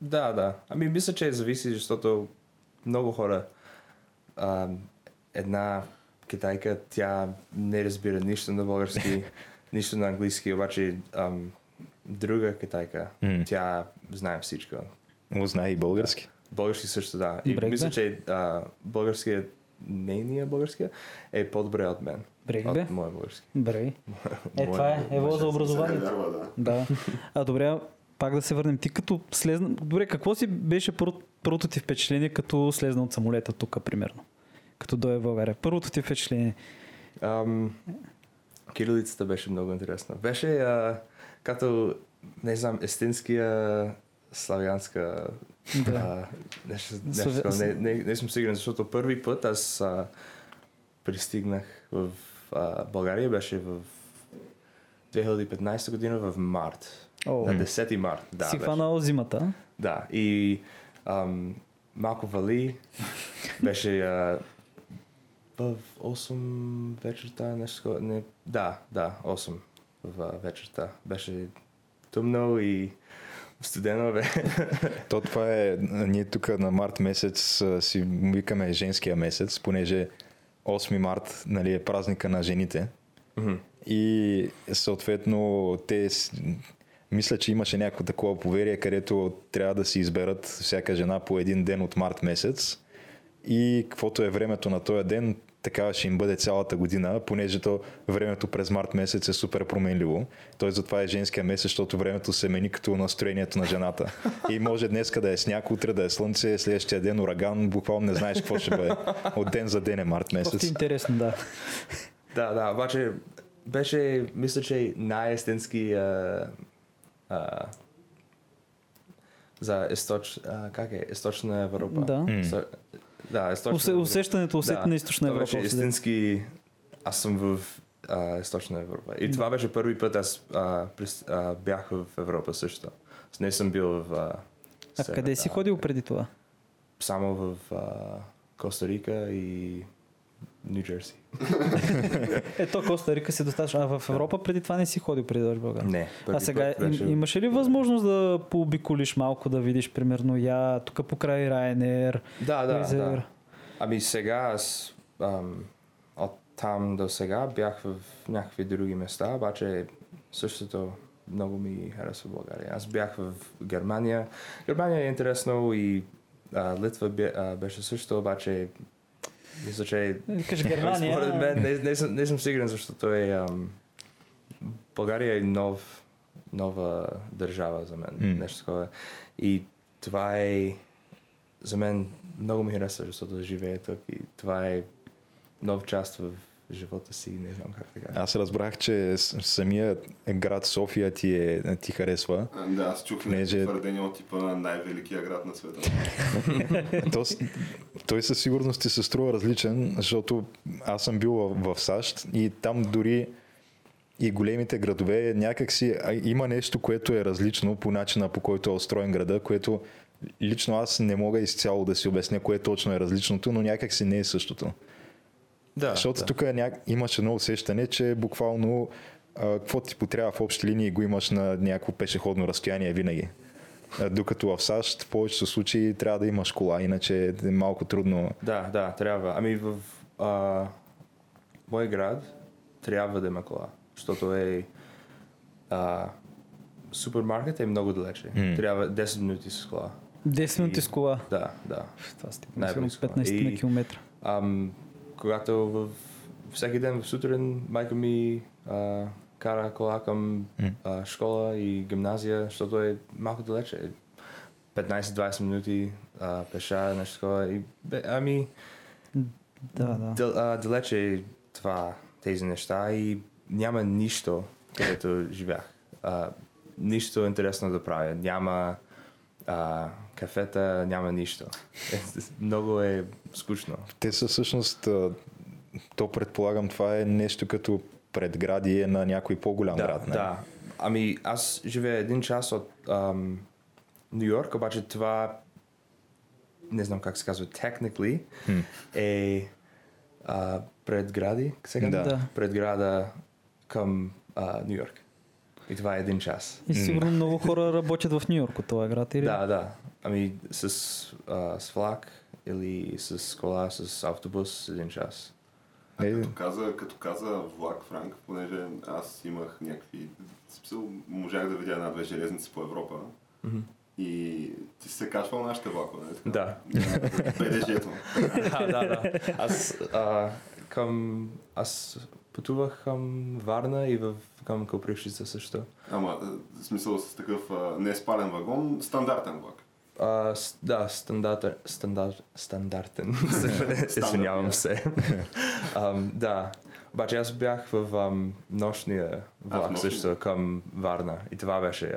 Да. Ами мисля, че зависи, защото много хора една китайка, тя не разбира нищо на български, нищо на английски, обаче друга китайка, тя знае всичко. Знае и български. Български също, да. И мисля, че българският, нейния българския е по-добре от мен. Брейкбе? От моя български. Брей. Това е ево за образованието. Да. Добре, пак да се върнем. Ти като слезна... Добре, какво си беше първото ти впечатление, като слезна от самолета тук, примерно? Като дойде в България. Първото ти впечатление. Кирилицата беше много интересна. Беше като, не знам, естинския славянска нещо. Не съм сигурен, защото първи път аз пристигнах в България, беше в 2015 година в март. На 10 март. Да, си хванал зимата. Да, и малко вали. Беше в 8 вечерта нещо. Не, да, 8 в вечерта. Беше тъмно и Студено, бе. То това е, ние тук на март месец си викаме женския месец, понеже 8 март, нали, е празника на жените. Mm-hmm. И съответно те, мисля, че имаше някакво такова поверие, където трябва да си изберат всяка жена по един ден от март месец и каквото е времето на този ден, така ще им бъде цялата година, понеже то времето през март месец е супер променливо. Той затова е женския месец, защото времето се мени като настроението на жената. И може днеска да е сняг, утре да е слънце, следващия ден ураган, буквално не знаеш какво ще бъде. От ден за ден е март месец. Просто интересно, да. Да, да, обаче беше, мисля, че най-естински за източна Европа. Да. Да, усещането, на източна Европа. Това беше истински, аз съм в източна Европа. И това беше първи път, аз бях в Европа също. Не съм бил в Северна. А къде си ходил преди това? Само в Коста Рика и Ню Джерси. Ето, Коста Рика си достатъчно. А в Европа преди това не си ходил преди да в България? Не. А сега имаше ли възможност да пообиколиш малко, да видиш примерно тук покрай Райнер? Да. Ами сега аз от там до сега бях в някакви други места, обаче същото много ми харесва България. Аз бях в Германия. Германия е интересно и Литва беше също, обаче мисля, че според мен не съм сигурен, защото България е нова държава за мен. Нещо такова. И това е за мен много ми харесва, защото живея тук и това е нова част в живота си, не знам как така. Аз разбрах, че самия град София ти харесва. Да, аз чух твърдение от типа на най-великия град на света. Той със сигурност ти се струва различен, защото аз съм бил в САЩ и там дори и големите градове някакси има нещо, което е различно по начина, по който е устроен града, което лично аз не мога изцяло да си обясня кое точно е различното, но някакси не е същото. Да, защото тук имаше едно усещане, че буквално какво ти потрябва в общи линии го имаш на някакво пешеходно разстояние винаги. Докато в САЩ в повечето случаи трябва да имаш кола, иначе е малко трудно. Да, трябва. Ами в мой град трябва да има кола, защото супермаркет е много далече. Трябва 10 минути с кола. 10 минути с кола? Да. Това стигна 15 км. Когато всеки ден в сутрин майка ми кара кола към школа и гимназия, защото е малко далече. 15-20 минути пеша, нещо такова. И, ами, далече това, тези неща и няма нищо, където живях. Нищо интересно да правя. Няма кафета, няма нищо. Много е скучно. Те са всъщност, то предполагам, това е нещо като предградие на някой по-голям град. Не? Да, ами аз живея един час от Ню Йорк, обаче това, не знам как се казва, technically е предгради, сега предграда към Ню Йорк. И това е един час. И сигурно много хора работят в Ню Йорк от този град, или? Да. Ами с влак или с кола, с автобус един час. Като каза влак, Франк, понеже аз имах можах да видя една-две железници по Европа. Mm-hmm. И ти си се качвал нашите влакове, не? Да. БДЖ-то. Да. Аз пътувах към Варна и към Копривщица също. Ама, в смисъл с такъв не спален вагон, стандартен влак. Да, стандартен. Извинявам се. Да, обаче аз бях в нощния влак също към Варна и това беше...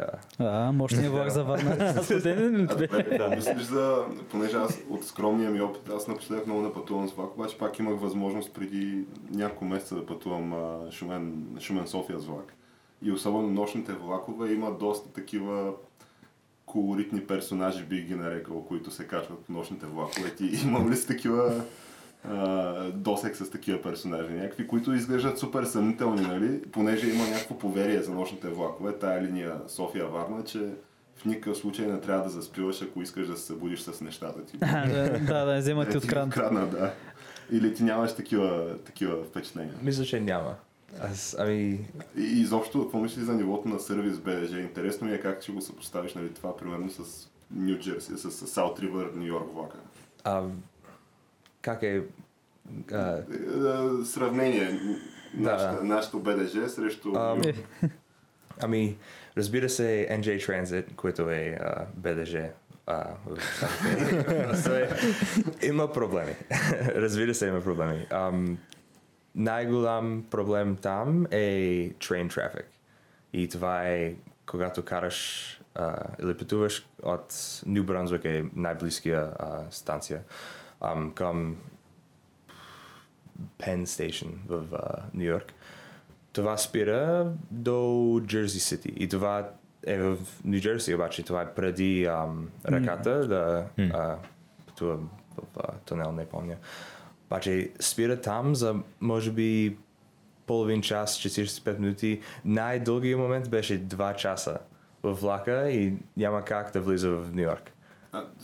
мощния влак за Варна. Понеже аз от скромния ми опит, аз напоследък много не пътувам с влак, обаче пак имах възможност преди няколко месеца да пътувам Шумен-София с влак. И особено нощните влакове има доста такива колоритни персонажи, бих ги нарекал, които се качват по нощните влакове. Ти имам ли с такива досек с такива персонажи? Някакви, които изглеждат супер съмнителни, нали? Понеже има някакво поверие за нощните влакове, тая линия София-Варна, че в никакъв случай не трябва да заспиваш, ако искаш да се събудиш с нещата ти. Да, да не взема ти от крана. Да. Или ти нямаш такива впечатления? Мисля, че няма. И изобщо, какво мислиш за нивото на сервис БДЖ? Интересно ми е как ще го съпоставиш, нали, това примерно с Ню Джерси, с South River, Ню Йорк влака. Как е... Сравнение. Нашето БДЖ срещу... разбира се, NJ Transit, което е БДЖ. Има проблеми. Разбира се, има проблеми. Най-голям проблем там е train traffic. И това е когато караш или пътуваш от Ню Брънсвик, е най-близкия станция, към Penn Station в Ню Йорк. Това спира до Джерси Сити. И това е в Ню Джерси, обаче това е преди ръката да пътува в тунел, не помня. Обаче спира там за може би половин час, 45 минути. Най-дългият момент беше 2 часа във влака и няма как да влиза в Ню Йорк.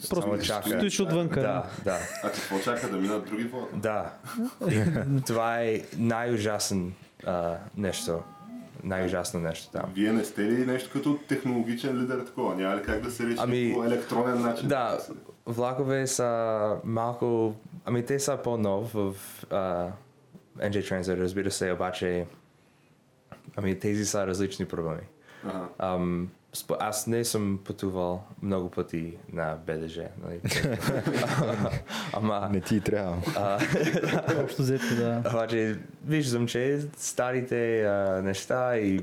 Просто стоиш отвънка. Да. А какво чака да минат други влака? Да. Това е най-ужасен нещо. Най-ужасно нещо там. Вие не сте ли нещо като технологичен лидер такова? Няма ли как да се реши по електронен начин? Да, влакове са малко... те са по-нов в NJ Transit, разбира се, обаче тези са различни проблеми. Аз не съм пътувал много пъти на БДЖ. Не ти трябва. Обаче виждам, че старите неща и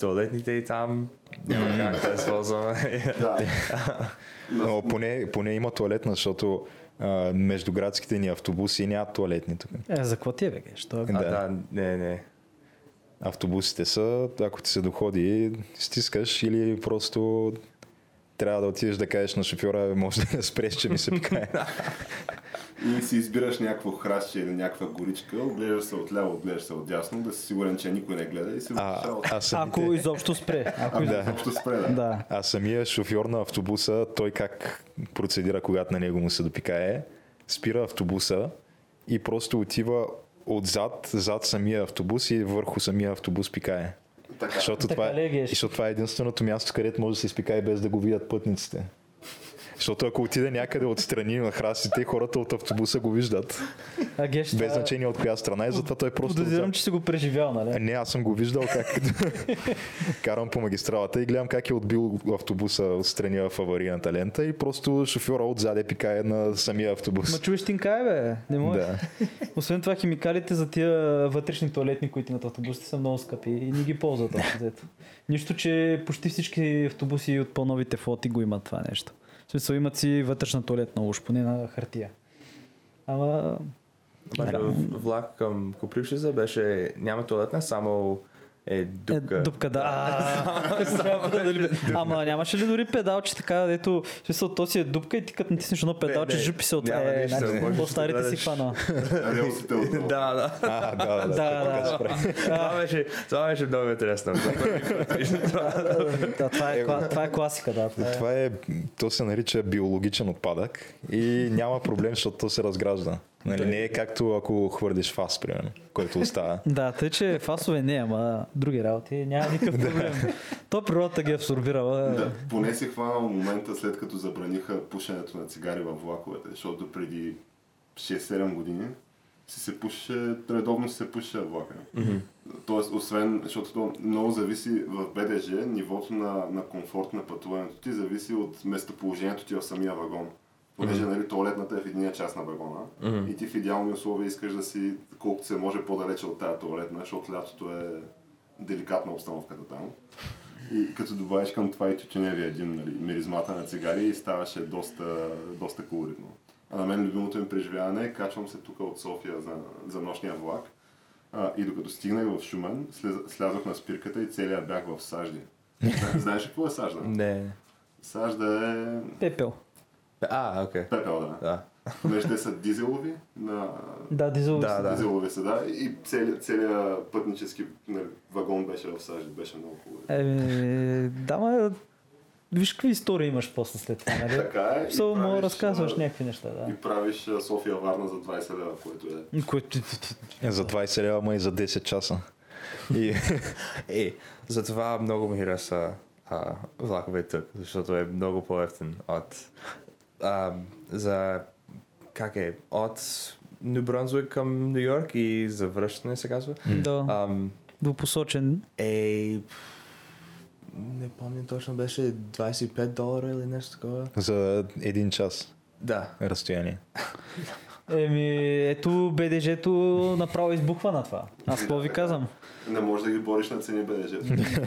туалетните и там няма как да използваме. Но поне има туалетна, защото междуградските ни автобуси нямат туалетни тук. За какво ти е, бе? Не. Автобусите са, ако ти се доходи, стискаш или просто трябва да отидеш да кажеш на шофьора, може да спреш, че ми се пикае. И си избираш някакво храстче или някаква горичка, оглеждаш се отляво, оглеждаш се отдясно, да си сигурен, че никой не гледа и си вършава. Ако изобщо спре. Да. А самия шофьор на автобуса, той как процедира, когато на него му се допикае, спира автобуса и просто отива отзад, зад самия автобус и върху самия автобус пикае. Защото това е единственото място, където може да се изпикае без да го видят пътниците. Защото ако отиде някъде отстрани на храстите, хората от автобуса го виждат. Без значение от коя страна е, затова той просто... Подозирам, че си го преживял, нали? Не, аз съм го виждал как карам по магистралата и гледам как е отбил автобуса отстрани в аварийната лента и просто шофьора отзаде пикае на самия автобус. Ма чуеш тинкай, бе? Не може. Да. Освен това, химикалите за тия вътрешни туалетни, които над автобусите са много скъпи и не ги ползват. Нищо, че почти всички автобуси от по-новите флоти го имат това нещо. В смисъл, имат си вътрешна туалетна уж, поне на хартия. Влак към Копривщица беше, няма туалетна, само е дупка. Дупка, да. Ама нямаше ли дори педалче така, дето, в смисъл, то си е дупка и ти като натиснеш едно педалче, жупи се от по-старите си хвана. Да. Това беше много интересно. Това е класика, да. Това е, то се нарича биологичен отпадък и няма проблем, защото то се разгражда. Нали, не е както ако хвърдиш фас, примерно, който остава. Да, тъй че фасове не, ама други работи няма никакъв проблем. То природата ги абсорбирала. Да, поне си хванал момента, след като забраниха пушенето на цигари във влаковете, защото преди 6-7 години редовно се пушеше влака. Тоест, освен, защото много зависи в БДЖ, нивото на комфорт на пътуването ти зависи от местоположението ти в самия вагон. Понеже нали, туалетната е в единия част на вагона и ти в идеални условия искаш да си колкото се може по-далече от тая туалетна, защото лятото е деликатна обстановката там. И като добавиш към това и тютюневия един, нали, миризмата на цигари, ставаше доста колоритно. А на мен любимото им преживяване е, качвам се тук от София за нощния влак и докато стигнах в Шумен, слязох на спирката и целият бях в сажди. Знаеш какво е сажда? Не. Сажда е... Пепел. Пепел, да. Понеже те са дизелови. Дизелови са, да. И целият пътнически вагон беше в сажда, беше много хубаво. Да, ма виж какви истории имаш после след това, нали? Така е. Само мога разказваш някакви неща, да. И правиш София Варна за 20 лева, което е. За 20 лева, ма и за 10 часа. И затова много ми хареса влакове тук, защото е много по-ефтен от... за... Как е? От Ню Бранзуик към Ню Йорк и завръщане се казва. Да. Двупосочен. Не помня точно, беше $25 или нещо такова. За един час. Да. Разстояние. Ето БДЖ-то направо избухва на това. Аз какво ви казвам? Не може да ги бориш на цени БДЖ-то.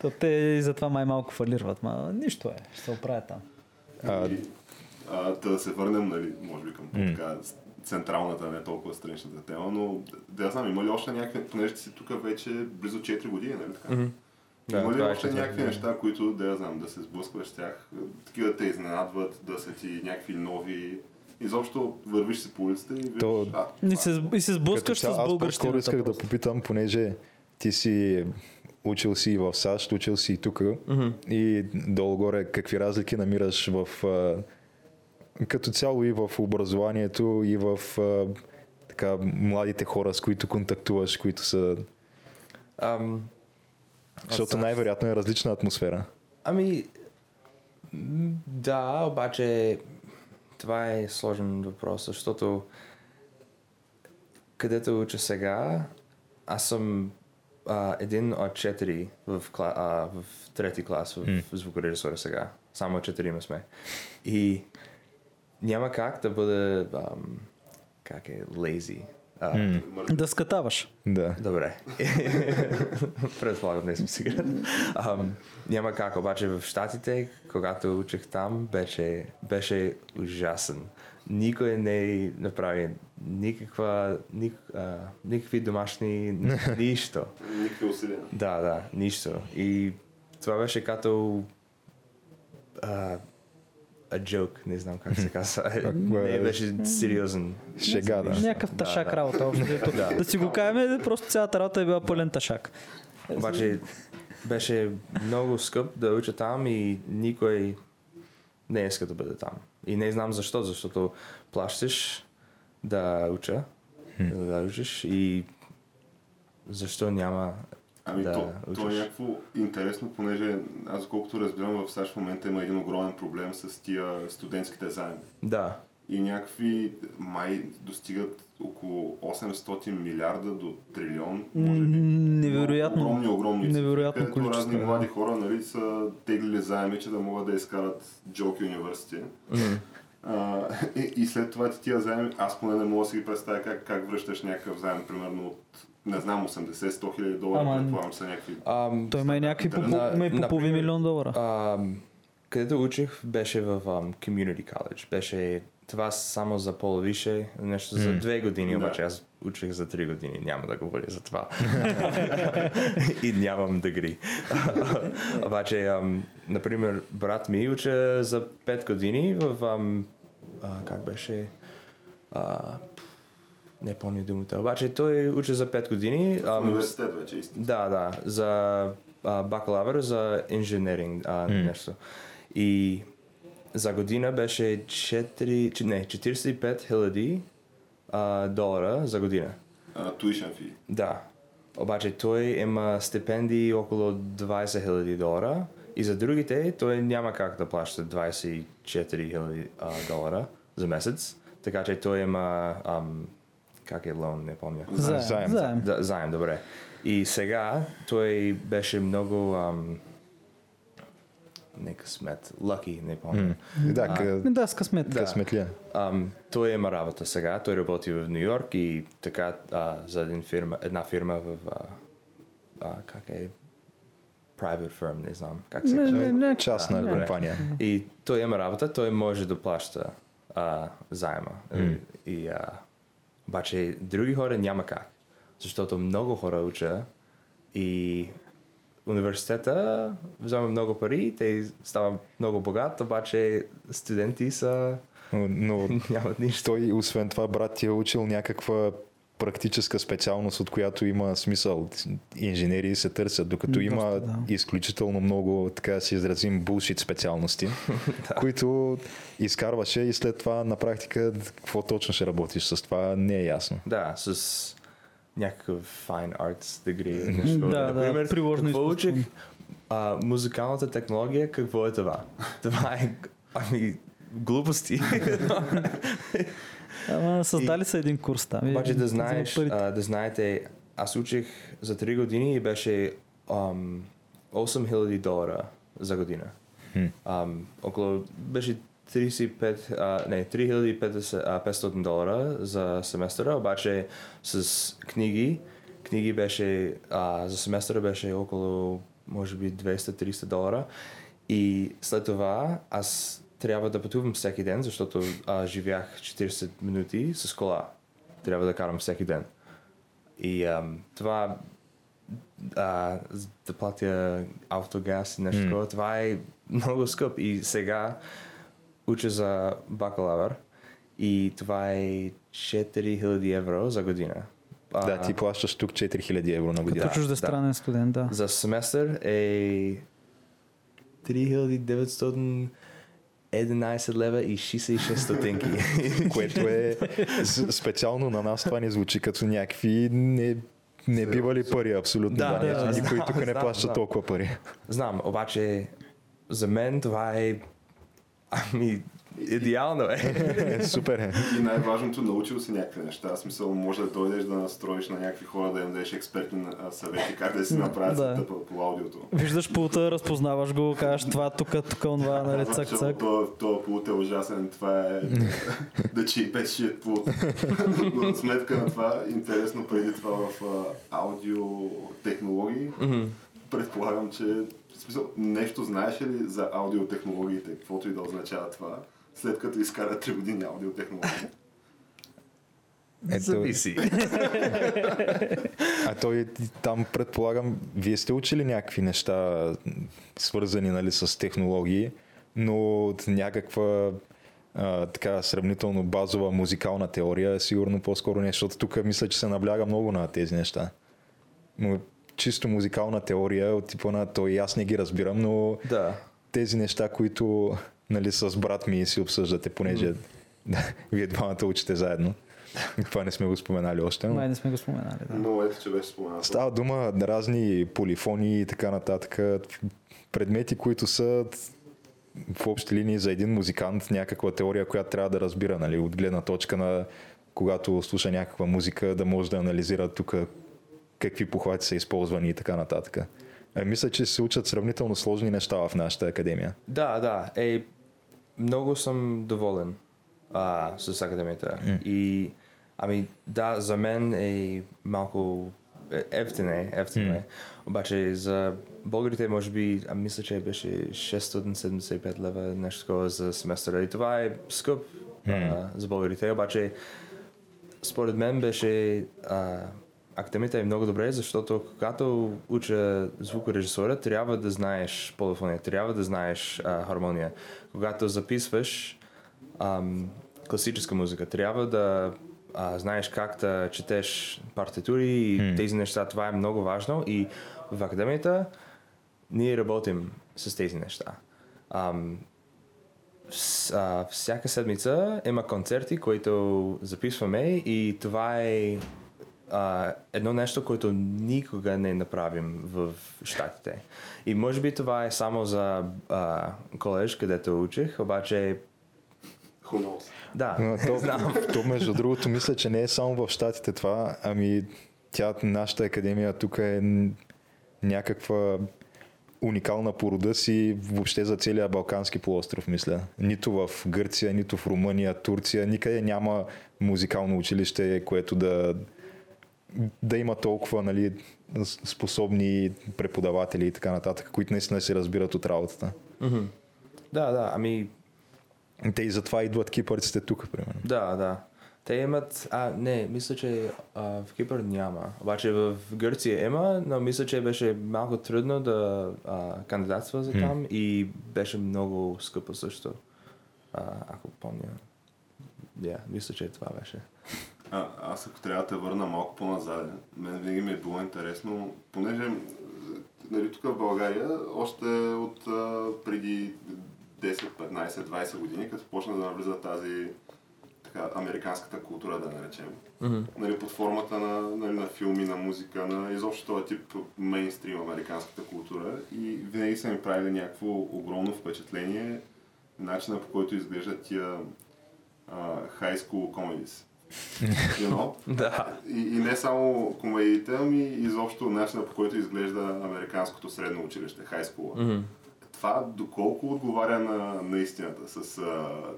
То те затова май малко фалирват, ма нищо е, ще се оправя там. Да се върнем, нали, може би към така централната, не толкова страничната тема, но да знам, има ли още някакви, понеже си тук вече близо 4 години, нали така? Да, има ли още някакви неща, които да знам, да се сблъскваш с тях, такива те изненадват, да са ти някакви нови, изобщо вървиш си по улицата и виждаш... И се сблъскаш с българщината. Аз исках да попитам, понеже ти си учил си в САЩ, учил си и тук, и долу-горе какви разлики намираш в... като цяло и в образованието, и в така, младите хора, с които контактуваш, които са... Защото най-вероятно е различна атмосфера. Ами, да, обаче това е сложен въпрос, защото където уча сега, аз съм един от 4 в трети клас в звукорежисура сега. Само 4 сме. И няма как да бъда как е, lazy. Да скатаваш. Да. Добре. Предполагам, не съм сигурен. Няма как, обаче в Щатите, когато учих там, беше ужасен. Никой не направи никакви домашни нищо. Никакви усилия. Да, нищо. И това беше като a joke, не знам как се казва. Не беше сериозен. Шега, да. Някакъв ташак работа. Да си го кажем, просто цялата работа е била пълен ташак. Обаче беше много скъп да уча там и никой не иска да бъде там. И не знам защо, защото плащаш да учиш и защо няма. Ами да, то е някакво интересно, понеже аз колкото разбирам в САЩ в момента има един огромен проблем с тия студентските заеми. Да. И някакви май достигат около 800 милиарда до трилион, може би. Невероятно. Огромни. Невероятно количество. Където разни млади хора, нали, са теглили заеми, че да могат да изкарат Джоки университет. И след това тия заеми, аз поне не мога да си ги представя как връщаш някакъв заем, примерно от не знам, 80-100 хиляди долара, предполагам са някакви... Той има и някакви по половин милион долара. Където учих беше в Community College. Беше това само за половише, нещо за 2 години, обаче аз учих за 3 години, няма да говоря за това. И нямам дегри. Обаче, например, брат ми уча за 5 години в... как беше... не помня думата, обаче той учи за 5 години. Университет вече истина. Да, за бакалавър, за инженеринг, нещо. И за година беше 45 хиляди долара за година. Tuition fee. Да, обаче той има стипендии около 20 хиляди долара и за другите той няма как да плаща 24 хиляди долара за месец, така че той има... как е лон, не помня. Заем. Да, заем, добре. И сега той беше много не късмет, лъки, не помня. Да, с късмет. Да. Късметля. Той има работа сега, той работи в Ню Йорк и така за една фирма в как е private firm, не знам как се казва. Частна компания. И той има работа, той може да плаща заема. И обаче други хора няма как, защото много хора уча и университета взема много пари, те става много богат, обаче студенти са... Но нямат нищо. Той, освен това, брат ти е учил някаква практическа специалност, от която има смисъл. Инженери се търсят, докато има изключително много, така да си изразим, bullshit специалности, които изкарваше и след това на практика какво точно ще работиш с това не е ясно. Да, с някакъв fine arts degree. Например, приложно изкуство. Музикалната технология, какво е това? Това е глупости. Ама създали са един курс там. Обаче да знаеш, да знаете, аз учих за 3 години и беше $8,000 за година. Около беше $3,500 за семестъра, обаче с книги. Книги беше, за семестъра беше около може би $200-$300 и след това аз трябва да пътувам всеки ден, защото живях 40 минути с кола. Трябва да карам всеки ден. И това да платя автогаз и нещо такова, това е много скъп. И сега уча за бакалавър и това е €4,000 за година. Да, ти плащаш тук €4,000 на година. Като чуждестранен студент, да. За семестър е $3,911.66, което е специално на нас това не звучи като някакви не бивали пари, абсолютно. Никой тук не плаща толкова пари. Знам, обаче за мен това е идеално е. Супер е. И най-важното, научил си някакви неща. Смисъл, може да дойдеш да настроиш на някакви хора, да им дадеш експертни съвети как да си направят тъпа по аудиото. Виждаш пулта, разпознаваш го, кажеш това, тук, онова, нали, цък-цък. Това пулт е ужасен, това е да чипешият пулт. Но сметка на това, интересно преди това в аудиотехнологии, предполагам, че нещо знаеш ли за аудиотехнологиите, каквото и да означава това, след като изкара 3 години аудиотехнология? Зависи. А той там предполагам, вие сте учили някакви неща, свързани, нали, с технологии, но от някаква така сравнително базова музикална теория, сигурно по-скоро не, защото тук мисля, че се набляга много на тези неща. Но чисто музикална теория от типа на той, аз не ги разбирам, но тези неща, които, нали, с брат ми си обсъждате, понеже вие двамата учите заедно. Това не сме го споменали още. Не сме го споменали, да. Но ето, че беше споменато. Става дума разни полифони и така нататък. Предмети, които са в общи линии за един музикант някаква теория, която трябва да разбира, нали, от гледна точка на когато слуша някаква музика, да може да анализира тук какви похвати са използвани и така нататък. Мисля, че се учат сравнително сложни неща в нашата академия. Да. Много съм доволен с академията. И, за мен е малко ефтине. Обаче за българите, може би, мисля, че беше $675, нещо такова за семестъра. И това е скъп за българите. Обаче, според мен беше... Академията е много добре, защото когато уча звукорежисура, трябва да знаеш полифония, трябва да знаеш хармония. Когато записваш класическа музика, трябва да знаеш как да четеш партитури и тези неща. Това е много важно и в академията ние работим с тези неща. Всяка седмица има концерти, които записваме и това е едно нещо, което никога не направим в щатите. И може би това е само за колеж, където учих, обаче... То между другото мисля, че не е само в щатите това, нашата академия тук е някаква уникална по рода си въобще за целия Балкански полуостров, мисля. Нито в Гърция, нито в Румъния, Турция, никъде няма музикално училище, което да има толкова, нали, способни преподаватели и така нататък, които наистина се разбират от работата. Те и затова идват кипърците тук, примерно. Да. Те имат... мисля, че в Кипър няма. Обаче в Гърция има, но мисля, че беше малко трудно да кандидатства за там и беше много скъпо също. Ако помня. Мисля, че това беше. Аз ако трябва да те върна малко по-назад, мен винаги ми е било интересно, понеже нали, тук в България още от преди 10, 15, 20 години, като почна да навлиза тази така, американската култура, да наречем, нали, под формата на, нали, на филми, на музика, на изобщо този тип мейнстрим американската култура, и винаги са ми правили някакво огромно впечатление начина, по който изглеждат тия high school comedies. You know? И не само комедиите, ами изобщо начина, по който изглежда американското средно училище, high school. Това доколко отговаря на истината, с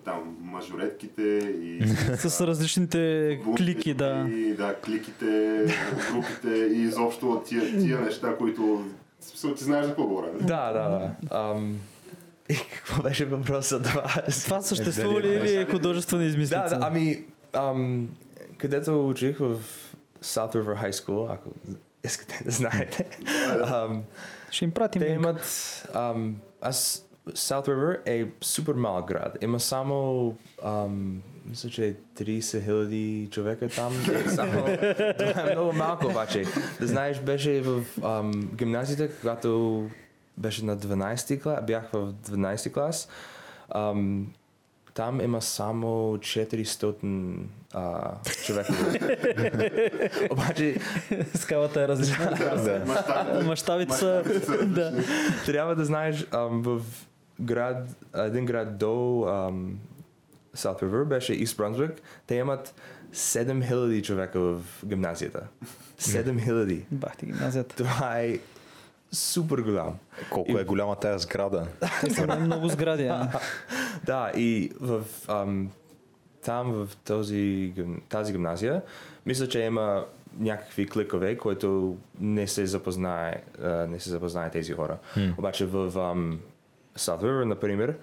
там мажоретките и... с различните клики, да. И, да, кликите, групите и изобщо тия неща, които... Ти знаеш за какво говоря, не? Да. И какво беше въпросът? Това съществува ли е художествена измислица? Да, ами... където учих в South River High School, ако искате да знаете. Ще им пратим. Те имат... South River е супер малък град. Има само... мисля, че 30 хиляди човека там. Това е много малко, обаче. Да знаеш, беше в гимназията, когато беше на 12-ти клас. Бях в 12-ти клас. Там има само 400 човека. Обаче... скалата е различна. Мащабите са... Трябва да знаеш, в град, един град до South River, беше East Brunswick, те имат 7000 човека в гимназията. 7000. Бахте гимназията. Това е... супер голям. Колко е голяма тая сграда. Това е много сгради. Да, и там в тази гимназия мисля, че има някакви кликове, които не се запознае тези хора. Обаче в South River, например,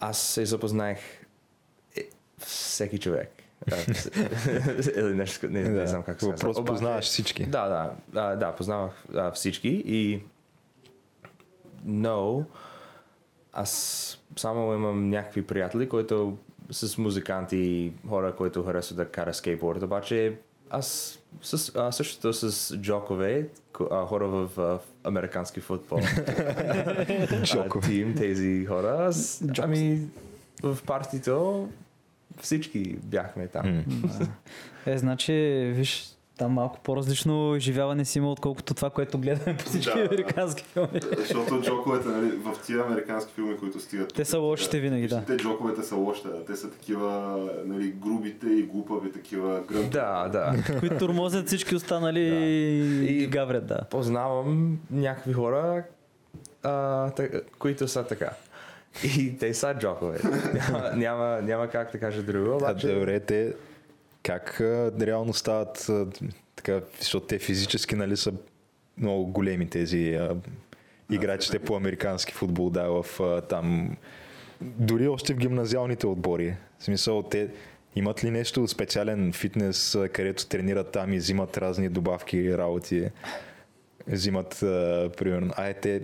аз се запознаех всеки човек. Или нещо, не знам как се казва. Просто познаваш всички. Да, познавах всички, и аз само имам някакви приятели, които с музиканти и хора, които харесват да карат скейтборд, обаче аз същото с джокове, хора в американски футбол. Тим, тези хора, в партито всички бяхме там. Значи, виж, там малко по-различно изживяване си има, отколкото това, което гледаме по всички американски филми. Защото джоковете, нали, в тия американски филми, които стигат... Те са лошите винаги, да. Те джоковете са лошите, те са такива, нали, грубите и глупави, такива гръмки. Да. Които тормозят всички останали и гаврят, да. Познавам някакви хора, които са така. И те са джокове. Няма как да кажа друго. Обаче... Добре, те как реално стават така, защото те физически, нали, са много големи тези играчите по американски футбол, да, в там. Дори още в гимназиалните отбори. В смисъл, те имат ли нещо специален фитнес, където тренират там и взимат разни добавки и работи? Взимат, примерно, те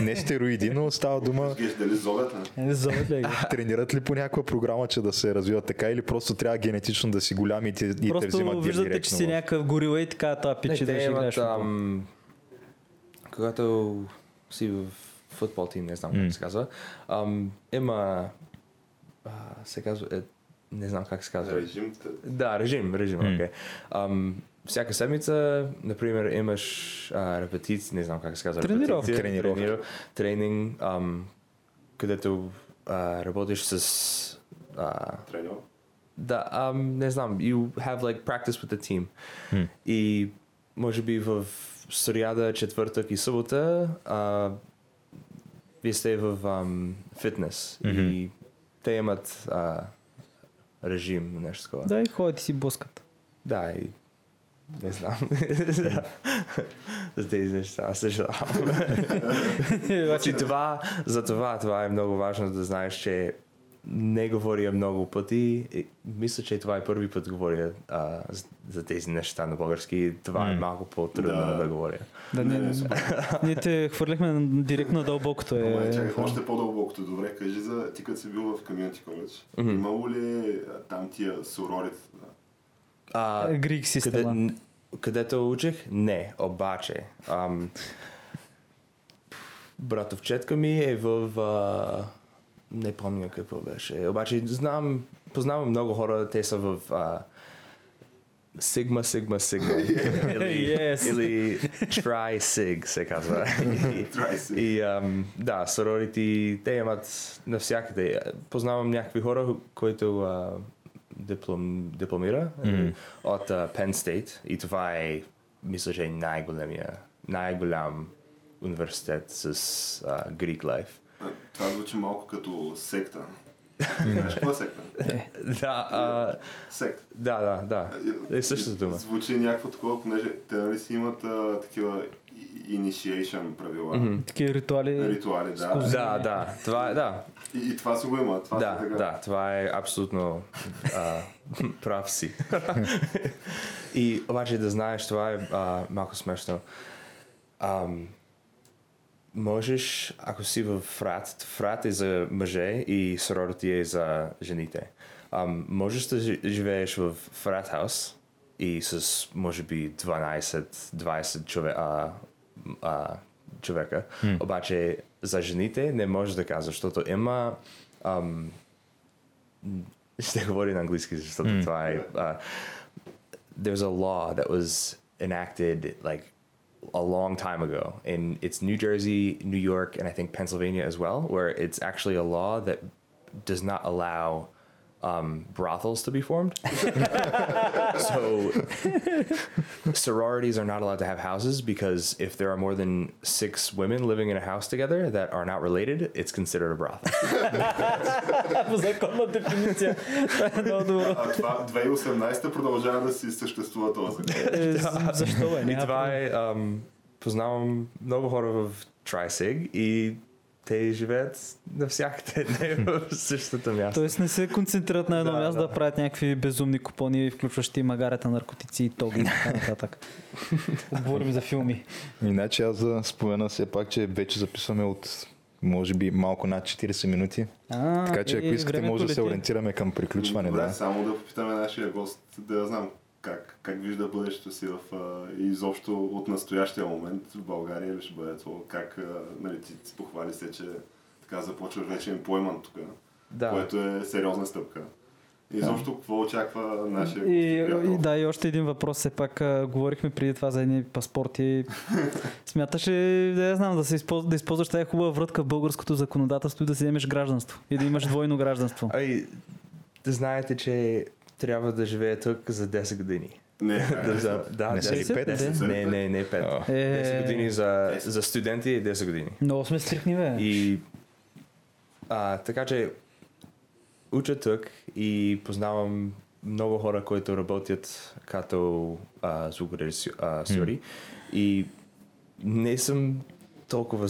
не стероиди, но става дума... Тренират ли по някаква програма, че да се развиват така, или просто трябва генетично да си голями и те взимат директно? Просто виждате, че си някакъв горила и така това пичи да ще гледаш. Когато си в футбол тим, не знам как се казва, има... се казва... не знам как се казва. Режим? Да, режим, окей. Всяка седмица, например, имаш репетиции, не знам как се казва. Тренинг, където работиш с... тренер? Да, не знам, you have like practice with the team. И може би в сряда, четвъртък и събота вие сте в фитнес. И те имат режим, нещо такова. Да, и ходят и си блъскат. Да, и... не знам. За тези неща, аз съжалявам. Това е много важно да знаеш, че не говоря много пъти. Мисля, че това е първи път говоря за тези неща на български. Това е малко по-трудно да говоря. Ние те хвърлихме директно дълбокото. Още по-дълбокото. Добре, кажи ти като си бил в Community College. Имало ли там тия сурорите? Грик система. Където учих? Не, обаче. Братовчетка ми е в... не помня какво беше. Обаче познавам много хора, те са в... Сигма. Или Tri-Sig се казва. И да, сорорити, те имат навсякъде. Познавам някакви хора, които дипломира от Penn State. И това е, мисля, че е най-голям университет с Greek Life. Това звучи малко като секта. Какво е секта? Да, да. Е същата дума. Звучи някакво такова, понеже те нали си имат такива initiation правила. Такива ритуали. Ритуали, да. Да, това е, да. И това си го има. Да, това е абсолютно прав си. И обаче да знаеш, това е малко смешно. Можеш, ако си в фрат е за мъже и сорорити е за жените. Можеш да живееш в фрат хаус и с може би 12-20 човека. Обаче за жените не можеш да казваш, защото има... ще говори на английски, защото това е... There's a law that was enacted like a long time ago, and it's New Jersey, New York, and I think Pennsylvania as well, where it's actually a law that does not allow brothels to be formed. So sororities are not allowed to have houses because if there are more than 6 women living in a house together that are not related, it's considered a brothel. По законна дефиниция. А това 2018 продължава да си съществува този закон. Защо е? И това е... Познавам много хора в Tri-Sig и те живеят навсякъде, не в същото място. Тоест не се концентрират на едно място да правят някакви безумни купони, включващи магарета, наркотици и тоги и така нататък. Говорим за филми. Иначе аз спомена все пак, че вече записваме от може би малко над 40 минути. Така че ако искате може да се ориентираме към приключване. Да, само да попитаме нашия гост да знам как вижда бъдещето си в, изобщо от настоящия момент в България ли ще бъде това? Как нали, ти похвали се, че така започваш вече employment тук, което е сериозна стъпка. Изобщо какво очаква нашия гост? Да, и още един въпрос, все пак говорихме преди това за едни паспорти. Смяташ ли, да използваш тази хубава врътка в българското законодателство и да си вземеш гражданство и да имаш двойно гражданство? Да знаете, че трябва да живее тук за 10 години. Не 5. 10 години за студенти и 10 години. Много сме стрихни, бе. И, така че уча тук и познавам много хора, които работят като звукорежисьори. И не съм толкова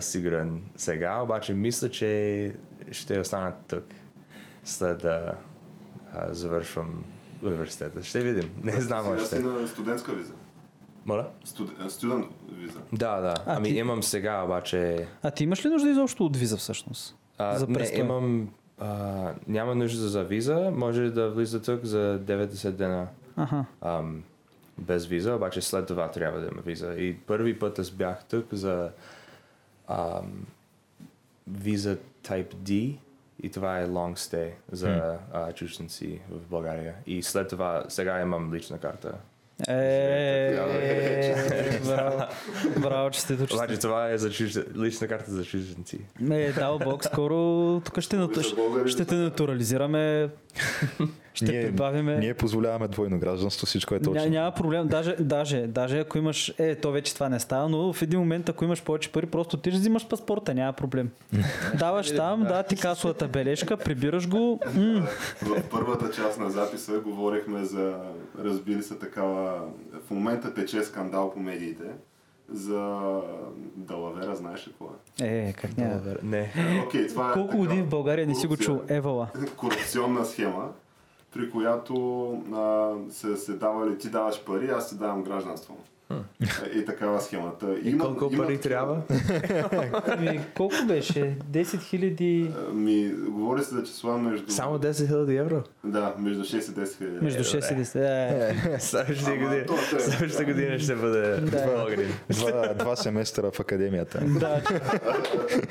сигурен сега, обаче мисля, че ще остана тук след завършвам университета. Ще видим. Не знам още. Сега си на студентска виза. Моля? Студент виза. Да. Ти... имам сега, обаче... А ти имаш ли нужда изобщо от виза всъщност? Не, имам... няма нужда за виза. Може да влиза тук за 90 дена. Без виза, обаче след това трябва да има виза. И първи път аз бях тук за виза Type D. И това е long stay за чужденци в България. И след това сега имам лична карта. Браво, че сте дочисти. Обаче това е лична карта за чужденци. Да, Бог, скоро тук ще те натурализираме. Ще прибавиме. Ние позволяваме двойно гражданство, всичко е точно. Няма проблем, даже ако имаш, то вече това не става, но в един момент, ако имаш повече пари, просто ти ще взимаш паспорта, няма проблем. Даваш там, ти касовата бележка, прибираш го. В първата част на записа говорихме за, разбира се, такава, в момента тече скандал по медиите. За далавера, знаеш ли какво е? Как няма? Не. Колко години в България не си го чул? Евала. Корупционна схема, при която ти даваш пари, аз ти давам гражданство. Е такава схемата. И има, колко пари трябва? Колко беше? 10 000? Говори се за числа между... Само 10 000 евро? Да, между 6 и 10 000. Между 6 и 10. Следващата година ще бъде два семестра в академията.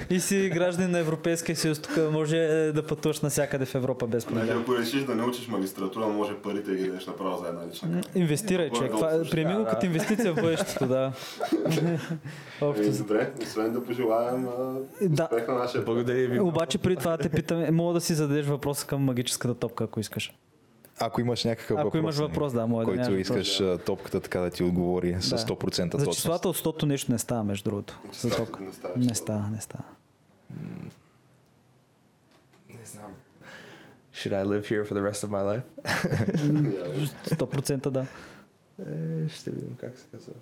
И си гражданин на Европейския съюз. Тук може да пътуваш навсякъде в Европа без проблем. Ако решиш да не учиш магистратура, може парите да ги дадеш направо за една лична. Инвестирай, човек. Приеми го като инвестиция в бъдещето, да. Добре, освен да пожелаем успех на нашия. Благодаря ви. Обаче при това те питаме, мога да си зададеш въпроса към магическата топка, ако искаш. Ако имаш някакъв въпрос, който искаш топката така да ти отговори с 100% точност. За числата от 100-то нещо не става, между другото. За топка. Не става. Не знам. Should I live here for the rest of my life? 100% да. Ще видим как се казва.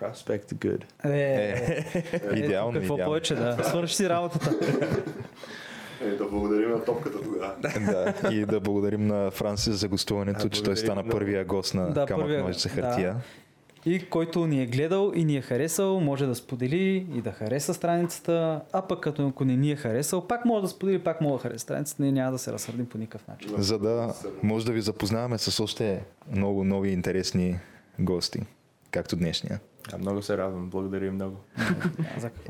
Prospect good. Идеално. Какво повече, да. Свърши си работата. Да благодарим на топката тогава. Да, и да благодарим на Франсис за гостуването, че той стана първия гост на Камък Ножица Хартия. И който ни е гледал и ни е харесал, може да сподели и да хареса страницата, а пък като ако не ни е харесал, пак може да сподели, пак може да хареса страницата, ние няма да се разсърдим по никакъв начин. За да може да ви запознаваме с още много нови интересни гости, както днешния. Много се радвам, благодаря много.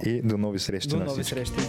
И до нови срещи на всички.